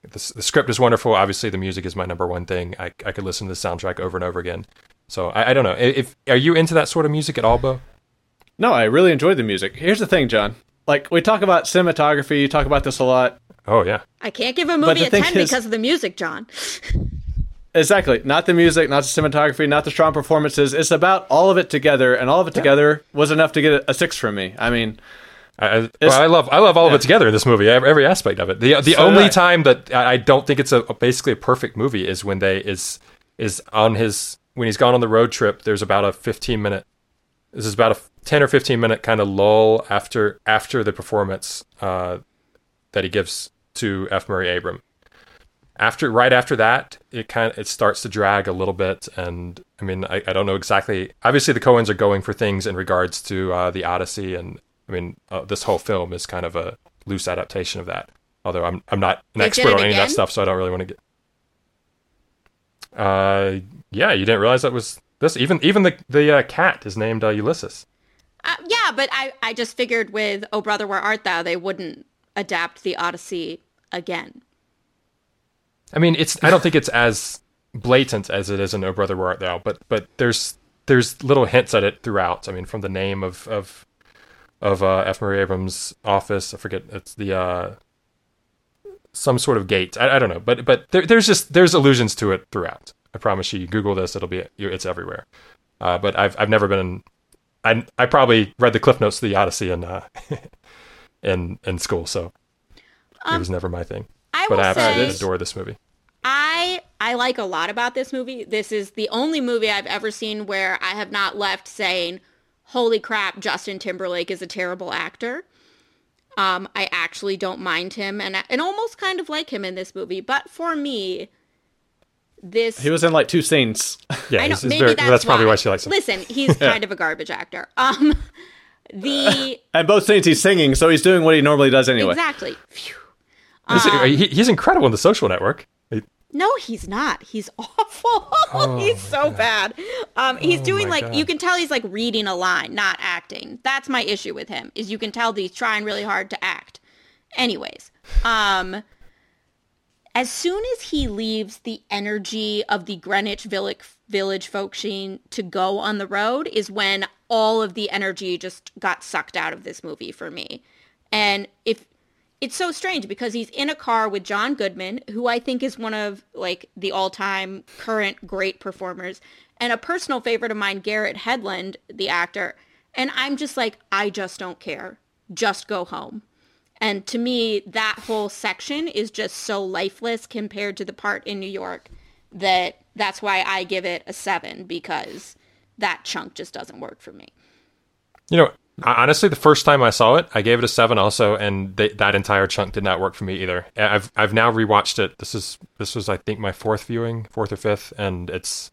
The, the script is wonderful. Obviously, the music is my number one thing. I I could listen to the soundtrack over and over again. So I, I don't know. If are you into that sort of music at all, Bo? No, I really enjoyed the music. Here's the thing, John. Like, we talk about cinematography, you talk about this a lot. Oh, yeah. I can't give a movie a ten is, because of the music, John. Exactly. Not the music, not the cinematography, not the strong performances. It's about all of it together, and all of it yeah. together was enough to get a six from me. I mean, I, well, I love I love all yeah. of it together in this movie. Every aspect of it. The the so only time that I don't think it's a basically a perfect movie is when they is is on his when he's gone on the road trip. There's about a fifteen minute. This is about a ten or fifteen minute kind of lull after after the performance uh, that he gives to F. Murray Abraham. After right after that, it kind of, it starts to drag a little bit, and I mean, I, I don't know exactly. Obviously, the Coens are going for things in regards to uh, the Odyssey, and I mean, uh, this whole film is kind of a loose adaptation of that. Although I'm I'm not an they expert on any again? of that stuff, so I don't really want to get. Uh, yeah, you didn't realize that was this. Even even the the uh, cat is named uh, Ulysses. Uh, yeah, but I I just figured with Oh Brother, Where Art Thou, they wouldn't adapt the Odyssey again. I mean, it's. I don't think it's as blatant as it is in Oh Brother, Where Art Thou, but but there's there's little hints at it throughout. I mean, from the name of of of uh, F. Murray Abrams' office, I forget it's the uh, some sort of gate. I, I don't know, but but there, there's just there's allusions to it throughout. I promise you, you Google this, it'll be it's everywhere. Uh, but I've I've never been. In, I I probably read the Cliff Notes to the Odyssey in uh, in in school, so um. it was never my thing. I but I, say, I adore this movie. I I like a lot about this movie. This is the only movie I've ever seen where I have not left saying, holy crap, Justin Timberlake is a terrible actor. Um, I actually don't mind him and, and almost kind of like him in this movie. But for me, this... He was in like two scenes. Yeah, I know, maybe very, that's, that's probably why. why she likes him. Listen, he's yeah. kind of a garbage actor. Um, the And both scenes he's singing, so he's doing what he normally does anyway. Exactly. Phew. Um, he's, he's incredible in The Social Network. He, no, he's not. He's awful. Oh, he's so God. bad. Um, he's oh doing like, God. you can tell he's like reading a line, not acting. That's my issue with him, is you can tell that he's trying really hard to act. Anyways, um, as soon as he leaves the energy of the Greenwich Village, Village folk scene to go on the road is when all of the energy just got sucked out of this movie for me. And if... It's so strange because he's in a car with John Goodman, who I think is one of like the all-time current great performers, and a personal favorite of mine, Garrett Hedlund, the actor. And I'm just like, I just don't care. Just go home. And to me, that whole section is just so lifeless compared to the part in New York that that's why I give it a seven, because that chunk just doesn't work for me. You know, honestly, the first time I saw it, I gave it a seven also, and they, that entire chunk did not work for me either. I've I've now rewatched it. This is this was I think my fourth viewing, fourth or fifth, and it's.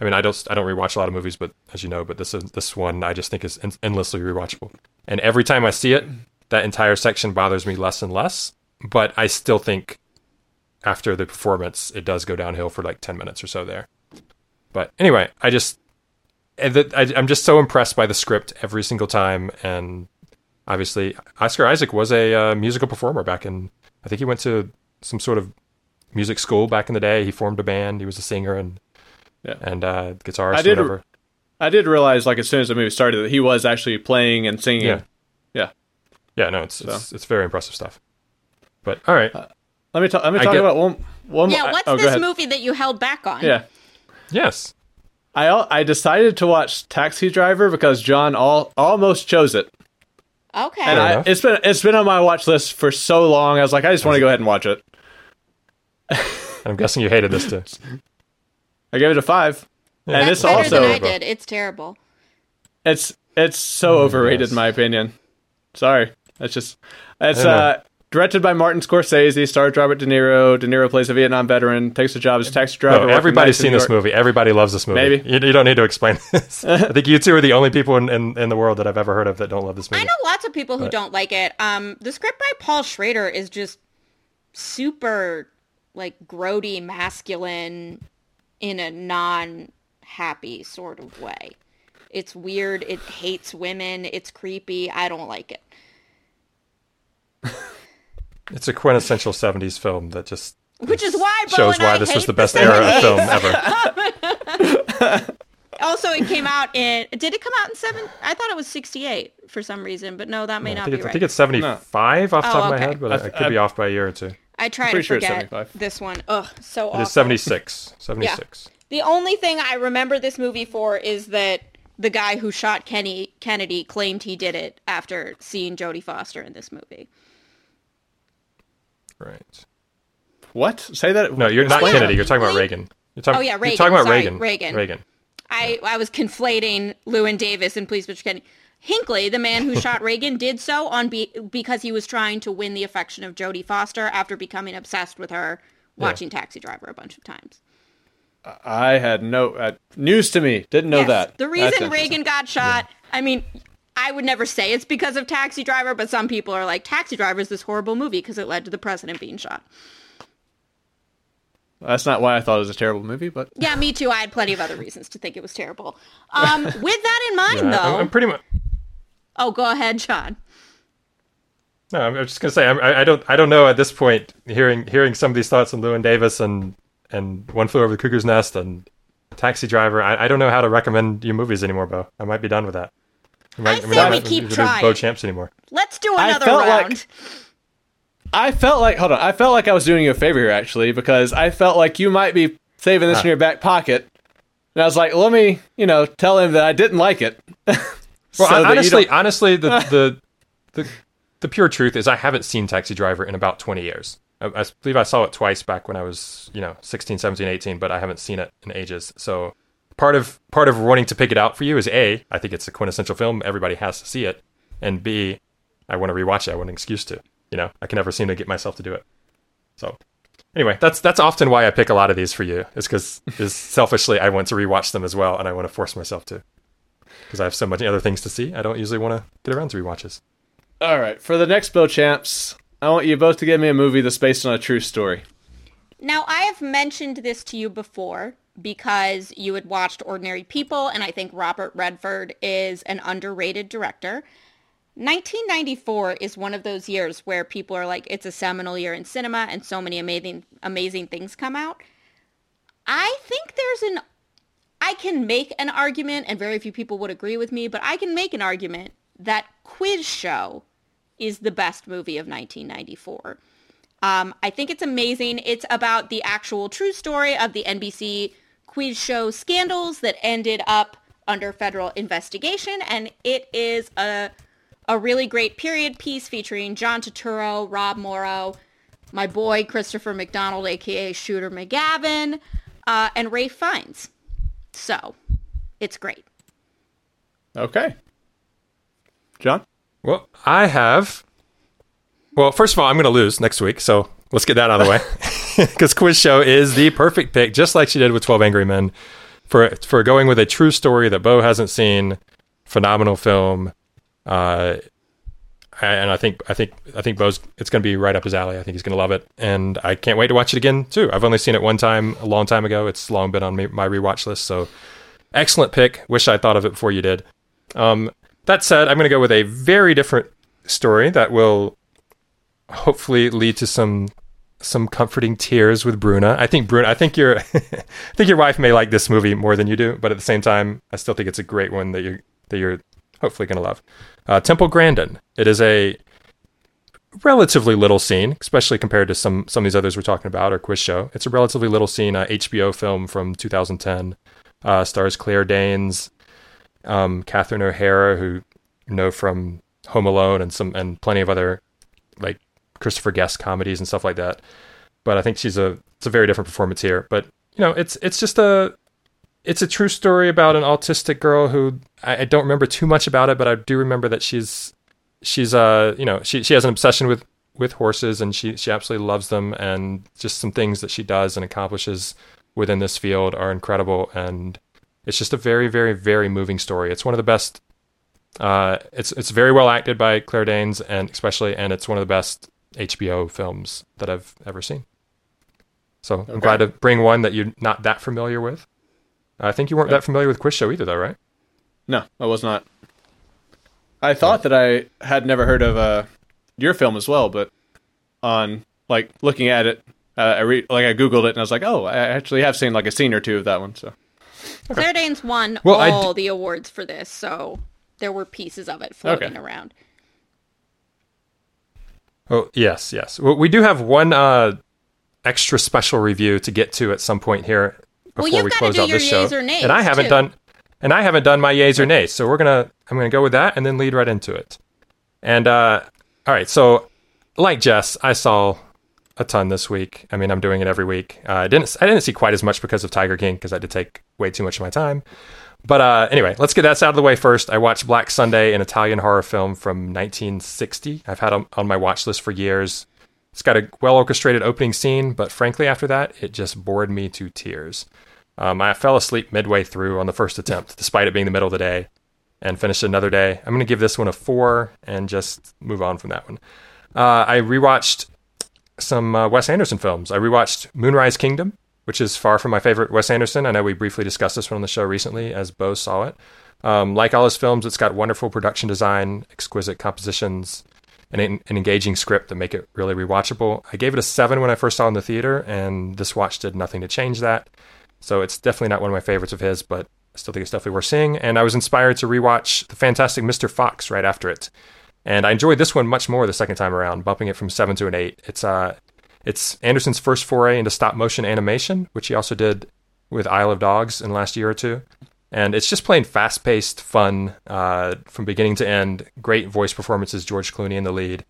I mean, I don't I don't rewatch a lot of movies, but as you know, but this is, this one I just think is en- endlessly rewatchable. And every time I see it, that entire section bothers me less and less. But I still think after the performance, it does go downhill for like ten minutes or so there. But anyway, I just. And that I, I'm just so impressed by the script every single time, and obviously Oscar Isaac was a uh, musical performer back in. I think he went to some sort of music school back in the day. He formed a band. He was a singer and yeah. and uh, guitarist. I did. Or whatever. I did realize, like as soon as the movie started, that he was actually playing and singing. Yeah, yeah, yeah. No, it's so. it's, it's very impressive stuff. But all right, uh, let me talk. Let me I talk get, about one. One. Yeah, more, what's I, oh, this movie that you held back on? Yeah. Yes. I I decided to watch Taxi Driver because John all, almost chose it. Okay. And I, it's been it's been on my watch list for so long. I was like, I just want to go ahead and watch it. I'm guessing you hated this too. I gave it a five. Yeah. And That's it's better also than I did. It's terrible. It's it's so oh, overrated yes. in my opinion. Sorry. That's just it's uh directed by Martin Scorsese, starred Robert De Niro. De Niro plays a Vietnam veteran, takes a job as a taxi driver. No, everybody's seen this movie. Everybody loves this movie. Maybe. You, you don't need to explain this. I think you two are the only people in, in, in the world that I've ever heard of that don't love this movie. I know lots of people who but. don't like it. Um, the script by Paul Schrader is just super, like, grody, masculine, in a non-happy sort of way. It's weird. It hates women. It's creepy. I don't like it. It's a quintessential seventies film that just Which is why shows why I this was the best the era of film ever. Also, it came out in... Did it come out in seven? I thought it was sixty-eight for some reason, but no, that may no, not be right. I think it's seventy-five no. off the oh, top okay. of my head, but I, I could I, be off by a year or two. I try to forget sure this one. Ugh, so awful. It is seventy-six. seventy-six. Yeah. The only thing I remember this movie for is that the guy who shot Kenny Kennedy claimed he did it after seeing Jodie Foster in this movie. Right. What? Say that? No, you're not Kennedy. Kennedy. You're talking about Reagan. You're talking, oh, yeah, Reagan. You're talking about Sorry, Reagan. Reagan. Reagan. I, I was conflating Llewyn Davis and Please Mister Kennedy. Hinckley, the man who shot Reagan, did so on be- because he was trying to win the affection of Jodie Foster after becoming obsessed with her, watching yeah. Taxi Driver a bunch of times. I had no... Uh, news to me. Didn't know yes, that. The reason Reagan got shot, yeah. I mean, I would never say it's because of Taxi Driver, but some people are like, Taxi Driver is this horrible movie because it led to the president being shot. That's not why I thought it was a terrible movie, but... Yeah, me too. I had plenty of other reasons to think it was terrible. Um, with that in mind, yeah, though... I'm pretty much... Oh, go ahead, Sean. No, I'm just going to say, I, I don't I don't know at this point, hearing hearing some of these thoughts on Llewyn Davis and, and One Flew Over the Cuckoo's Nest and Taxi Driver, I, I don't know how to recommend you movies anymore, Bo. I might be done with that. I, might, I say we might, keep trying. Bo Champs anymore. Let's do another I felt round. Like, I felt like, hold on, I felt like I was doing you a favor here, actually, because I felt like you might be saving this ah. in your back pocket. And I was like, let me, you know, tell him that I didn't like it. Well, so honestly, honestly, the, the the the pure truth is I haven't seen Taxi Driver in about twenty years. I, I believe I saw it twice back when I was, you know, sixteen, seventeen, eighteen, but I haven't seen it in ages. So part of part of wanting to pick it out for you is A, I think it's a quintessential film. Everybody has to see it. And B, I want to rewatch it. I want an excuse to. You know, I can never seem to get myself to do it. So anyway, that's that's often why I pick a lot of these for you, is because selfishly I want to rewatch them as well, and I want to force myself to. Because I have so many other things to see, I don't usually want to get around to rewatches. All right, for the next Bo Champs, I want you both to give me a movie that's based on a true story. Now, I have mentioned this to you before because you had watched Ordinary People, and I think Robert Redford is an underrated director. nineteen ninety-four is one of those years where people are like, it's a seminal year in cinema, and so many amazing, amazing things come out. I think there's an I can make an argument, and very few people would agree with me, but I can make an argument that Quiz Show is the best movie of nineteen ninety-four. Um, I think it's amazing. It's about the actual true story of the N B C quiz show scandals that ended up under federal investigation, and it is a a really great period piece featuring John Turturro, Rob Morrow, my boy Christopher McDonald, a k a. Shooter McGavin, uh, and Ralph Fiennes. So, it's great. Okay. John? Well, I have... Well, first of all, I'm going to lose next week, so let's get that out of the way. Because Quiz Show is the perfect pick, just like she did with twelve Angry Men, for for going with a true story that Bo hasn't seen. Phenomenal film. Uh, and I think I think, I think Bo's... It's going to be right up his alley. I think he's going to love it. And I can't wait to watch it again, too. I've only seen it one time a long time ago. It's long been on my rewatch list. So, excellent pick. Wish I thought of it before you did. Um, that said, I'm going to go with a very different story that will hopefully lead to some some comforting tears with Bruna. I think Bruna... I think your I think your wife may like this movie more than you do. But at the same time, I still think it's a great one that you're that you're hopefully going to love. Uh, Temple Grandin. It is a relatively little scene, especially compared to some some of these others we're talking about, or Quiz Show. It's a relatively little scene, uh, H B O film from two thousand ten. Uh, stars Claire Danes, um, Catherine O'Hara, who you know from Home Alone and some and plenty of other like Christopher Guest comedies and stuff like that. But I think she's a it's a very different performance here. But you know, it's it's just a it's a true story about an autistic girl who I, I don't remember too much about it, but I do remember that she's she's uh you know she she has an obsession with with horses, and she she absolutely loves them, and just some things that she does and accomplishes within this field are incredible, and it's just a very, very, very moving story. It's one of the best. Uh, it's it's very well acted by Claire Danes, and especially, and it's one of the best H B O films that I've ever seen. So okay. I'm glad to bring one that you're not that familiar with. I think you weren't okay. that familiar with Quiz Show either, though, right? No, I was not. I thought yeah. that I had never heard of uh, your film as well, but on like looking at it, uh, I re- like I googled it and I was like, oh, I actually have seen like a scene or two of that one. So okay. Claire Danes won well, all d- the awards for this, so there were pieces of it floating okay. around. Oh, yes, yes. Well, we do have one uh, extra special review to get to at some point here before well, we close out this show. And I haven't too. done and I haven't done my yays or nays. So we're gonna I'm gonna go with that and then lead right into it. And uh, all right, so like Jess, I saw a ton this week. I mean, I'm doing it every week. Uh, I didn't I didn't see quite as much because of Tiger King because I had to take way too much of my time. But uh, anyway, let's get that out of the way first. I watched Black Sunday, an Italian horror film from nineteen sixty. I've had it on my watch list for years. It's got a well-orchestrated opening scene, but frankly, after that, it just bored me to tears. Um, I fell asleep midway through on the first attempt, despite it being the middle of the day, and finished another day. I'm going to give this one a four and just move on from that one. Uh, I rewatched some uh, Wes Anderson films. I rewatched Moonrise Kingdom, which is far from my favorite Wes Anderson. I know we briefly discussed this one on the show recently as Bo saw it. Um, like all his films, it's got wonderful production design, exquisite compositions, and an engaging script that make it really rewatchable. I gave it a seven when I first saw it in the theater, and this watch did nothing to change that. So it's definitely not one of my favorites of his, but I still think it's definitely worth seeing. And I was inspired to rewatch The Fantastic Mister Fox right after it. And I enjoyed this one much more the second time around, bumping it from seven to an eight. It's uh, It's Anderson's first foray into stop-motion animation, which he also did with Isle of Dogs in the last year or two. And it's just plain fast-paced fun uh, from beginning to end. Great voice performances, George Clooney in the lead.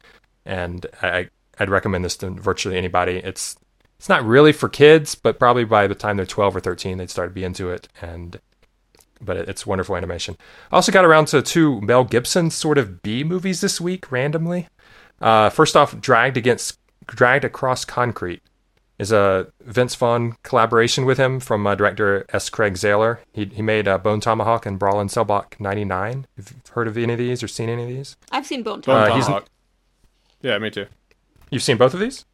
And I, I'd recommend this to virtually anybody. It's it's not really for kids, but probably by the time they're twelve or thirteen, they'd start to be into it. And But it, it's wonderful animation. I also got around to two Mel Gibson sort of B-movies this week, randomly. Uh, first off, Dragged Against... Dragged Across Concrete is a Vince Vaughn collaboration with him from uh, director S. Craig Zahler. He he made uh, Bone Tomahawk and Brawl in Cell Block ninety-nine. Have you heard of any of these or seen any of these? I've seen Bone Tomahawk. Bone Tomahawk. Uh, yeah, me too. You've seen both of these?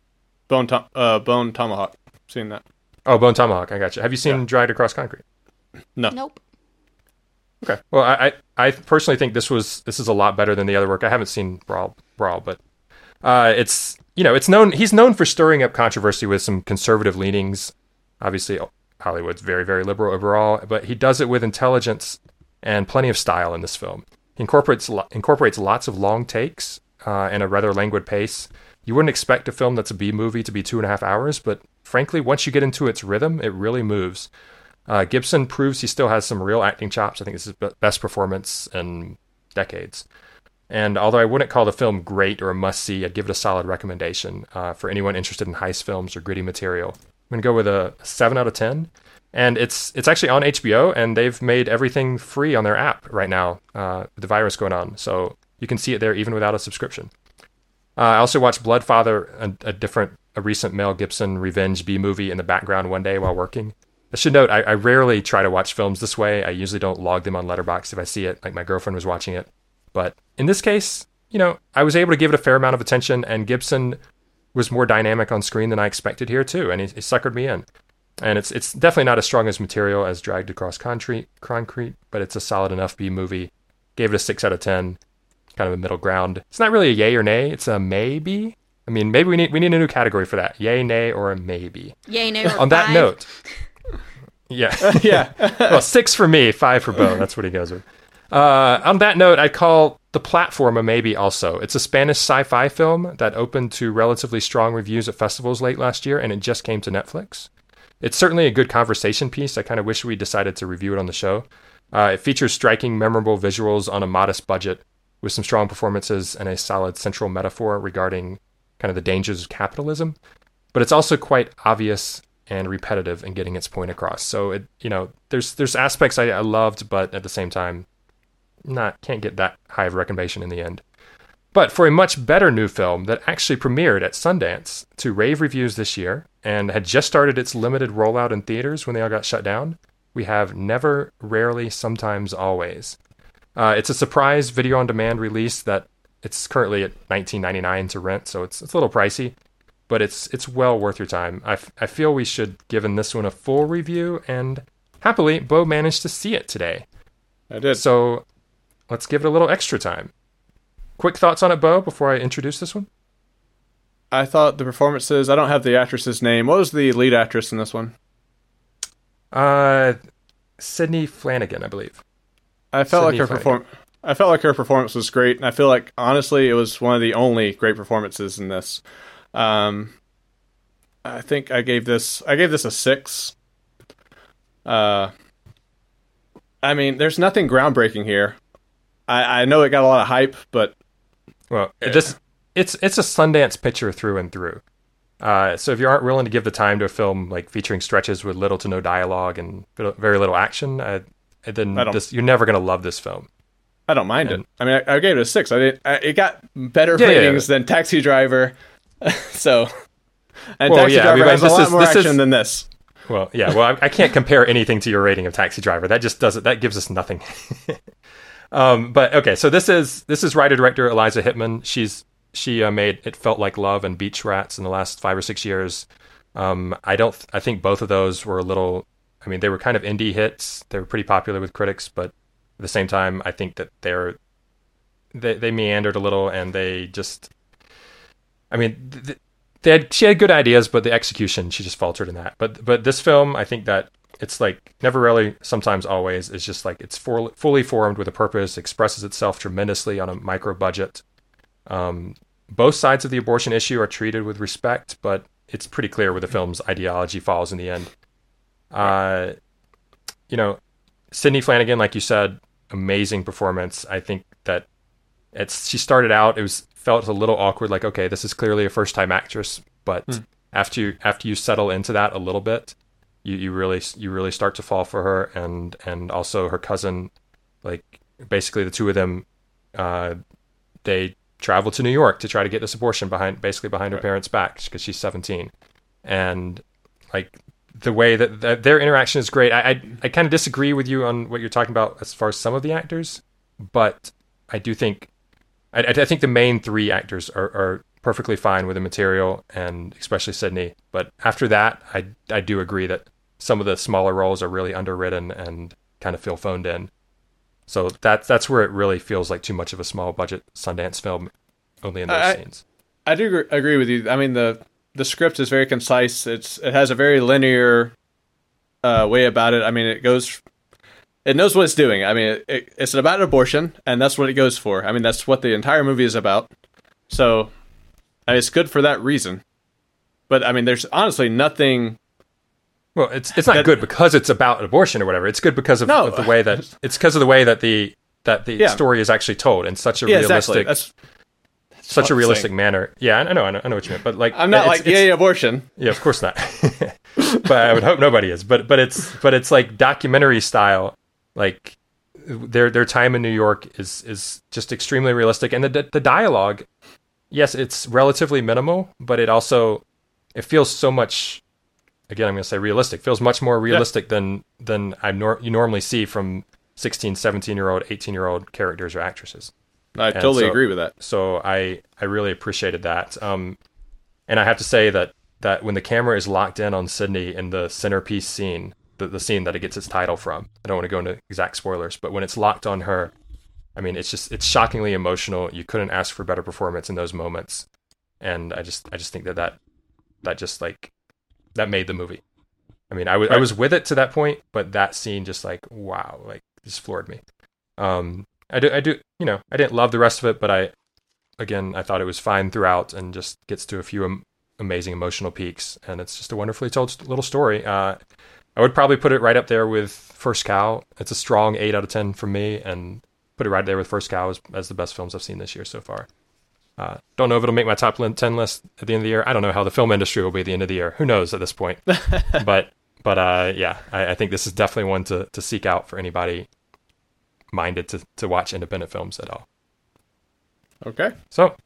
Bone Tom uh, Bone Tomahawk. Seen that. Oh, Bone Tomahawk. I got you. Have you seen yeah. Dragged Across Concrete? No. Nope. Okay. Well, I, I I personally think this was this is a lot better than the other work. I haven't seen Brawl Brawl, but uh, it's. You know, it's known. He's known for stirring up controversy with some conservative leanings. Obviously, Hollywood's very, very liberal overall, but he does it with intelligence and plenty of style in this film. He incorporates incorporates lots of long takes uh, and a rather languid pace. You wouldn't expect a film that's a B movie to be two and a half hours, but frankly, once you get into its rhythm, it really moves. Uh, Gibson proves he still has some real acting chops. I think this is his best performance in decades. And although I wouldn't call the film great or a must-see, I'd give it a solid recommendation uh, for anyone interested in heist films or gritty material. I'm going to go with a seven out of ten. And it's it's actually on H B O, and they've made everything free on their app right now uh, with the virus going on. So you can see it there even without a subscription. Uh, I also watched Bloodfather, a, a different, a recent Mel Gibson revenge B-movie in the background one day while working. I should note, I, I rarely try to watch films this way. I usually don't log them on Letterboxd if I see it, like my girlfriend was watching it. But in this case, you know, I was able to give it a fair amount of attention, and Gibson was more dynamic on screen than I expected here too, and he, he suckered me in. And it's it's definitely not as strong as material as Dragged Across Concrete, concrete but it's a solid enough B movie. Gave it a six out of ten, kind of a middle ground. It's not really a yay or nay, it's a maybe. I mean, maybe we need we need a new category for that. Yay, nay, or a maybe. Yay, nay, or on that five. Note. Yeah. yeah. Well, six for me, five for Bo. That's what he goes with. Uh, on that note, I'd call The Platform a maybe also. It's a Spanish sci-fi film that opened to relatively strong reviews at festivals late last year, and it just came to Netflix. It's certainly a good conversation piece. I kind of wish we decided to review it on the show. Uh, it features striking, memorable visuals on a modest budget with some strong performances and a solid central metaphor regarding kind of the dangers of capitalism. But it's also quite obvious and repetitive in getting its point across. So, it, you know, there's there's aspects I, I loved, but at the same time, Not can't get that high of recommendation in the end. But for a much better new film that actually premiered at Sundance to rave reviews this year and had just started its limited rollout in theaters when they all got shut down, we have Never, Rarely, Sometimes, Always. Uh, it's a surprise video-on-demand release that it's currently at nineteen ninety-nine dollars to rent, so it's it's a little pricey, but it's it's well worth your time. I, f- I feel we should give this one a full review, and happily, Bo managed to see it today. I did. So let's give it a little extra time. Quick thoughts on it, Bo, before I introduce this one? I thought the performances... I don't have the actress's name. What was the lead actress in this one? Uh, Sydney Flanagan, I believe. I felt Sydney like her perform. I felt like her performance was great, and I feel like, honestly, it was one of the only great performances in this. Um, I think I gave this I gave this a six. Uh, I mean, there's nothing groundbreaking here. I, I know it got a lot of hype, but well, it just it's it's a Sundance picture through and through. Uh, so if you aren't willing to give the time to a film like featuring stretches with little to no dialogue and very little action, I, then this, you're never gonna love this film. I don't mind and, it. I mean, I, I gave it a six. I didn't. I, it got better yeah, ratings yeah, yeah. than Taxi Driver. so, and well, Taxi yeah, Driver I mean, has a lot is, more action is, than this. Well, yeah. Well, I, I can't compare anything to your rating of Taxi Driver. That just doesn't. That gives us nothing. um, but okay, so this is this is writer director Eliza Hittman. She's she uh, made It Felt Like Love and Beach Rats in the last five or six years. Um, I don't. Th- I think both of those were a little. I mean, they were kind of indie hits. They were pretty popular with critics, but. At the same time, I think that they're they they meandered a little, and they just, I mean, they, they had she had good ideas, but the execution she just faltered in that. But but this film, I think that it's like Never Really, Sometimes Always is just like it's for, fully formed with a purpose, expresses itself tremendously on a micro budget. Um, both sides of the abortion issue are treated with respect, but it's pretty clear where the film's ideology falls in the end. Uh, you know, Sydney Flanagan, like you said. Amazing performance. I think that it's she started out, it was felt a little awkward, like, okay, this is clearly a first time actress, but mm. after you after you settle into that a little bit, you, you really you really start to fall for her, and and also her cousin, like basically the two of them uh they travel to New York to try to get this abortion behind basically behind right. her parents' back because she's seventeen, and like the way that, that their interaction is great. I I, I kind of disagree with you on what you're talking about as far as some of the actors, but I do think I, I think the main three actors are, are perfectly fine with the material, and especially Sydney. But after that, I I do agree that some of the smaller roles are really underwritten and kind of feel phoned in. So that's that's where it really feels like too much of a small budget Sundance film, only in those I, scenes. I do agree with you. I mean the. The script is very concise. It's it has a very linear uh, way about it. I mean, it goes, it knows what it's doing. I mean, it, it, it's about abortion, and that's what it goes for. I mean, that's what the entire movie is about. So I mean, it's good for that reason. But I mean, there's honestly nothing. Well, it's it's not that, good because it's about abortion or whatever. It's good because of, no. of the way that it's because of the way that the that the yeah. story is actually told in such a yeah, realistic. Exactly. That's, Such a realistic manner. Yeah, I know, I know, I know what you meant. But like, I'm not it's, like it's, yay abortion. Yeah, of course not. But I would hope nobody is. But but it's but it's like documentary style. Like their their time in New York is is just extremely realistic. And the the dialogue, yes, it's relatively minimal, but it also it feels so much. Again, I'm going to say realistic. Feels much more realistic yeah. than than I nor- you normally see from sixteen, seventeen year old, eighteen year old characters or actresses. I and totally so, agree with that. So I, I really appreciated that. Um, and I have to say that, that when the camera is locked in on Sydney in the centerpiece scene, the, the scene that it gets its title from, I don't want to go into exact spoilers, but when it's locked on her, I mean, it's just, it's shockingly emotional. You couldn't ask for better performance in those moments. And I just, I just think that that, that just like, that made the movie. I mean, I, w- right. I was with it to that point, but that scene just like, wow, like just floored me. Um, I do, I do, you know, I didn't love the rest of it, but I, again, I thought it was fine throughout and just gets to a few am- amazing emotional peaks. And it's just a wonderfully told little story. Uh, I would probably put it right up there with First Cow. It's a strong eight out of ten from me, and put it right there with First Cow as, as the best films I've seen this year so far. Uh, don't know if it'll make my top ten list at the end of the year. I don't know how the film industry will be at the end of the year. Who knows at this point? but, but uh, yeah, I, I think this is definitely one to, to seek out for anybody minded to, to watch independent films at all. Okay. So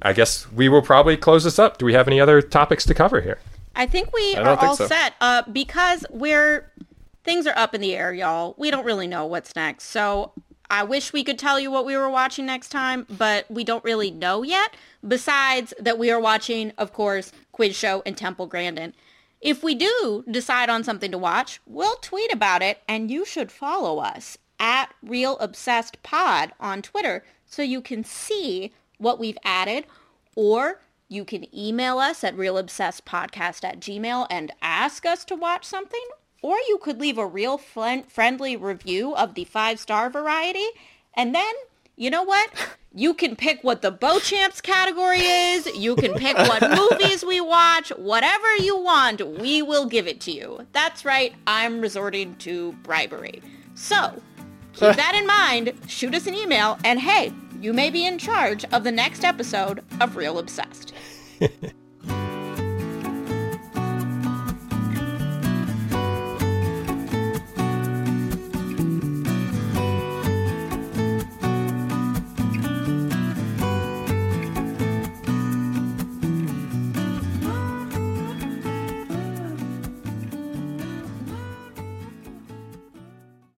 I guess we will probably close this up. Do we have any other topics to cover here? I think we I are think all so. set uh, because we're things are up in the air, y'all. We don't really know what's next. So I wish we could tell you what we were watching next time, but we don't really know yet. Besides that, we are watching, of course, Quiz Show and Temple Grandin. If we do decide on something to watch, we'll tweet about it, and you should follow us at Real Obsessed Pod on Twitter so you can see what we've added, or you can email us at realobsessedpodcast at gmail and ask us to watch something, or you could leave a real fl- friendly review of the five-star variety, and then, you know what? You can pick what the Beauchamps category is. You can pick what movies we watch. Whatever you want, we will give it to you. That's right. I'm resorting to bribery. So keep that in mind. Shoot us an email. And hey, you may be in charge of the next episode of Real Obsessed.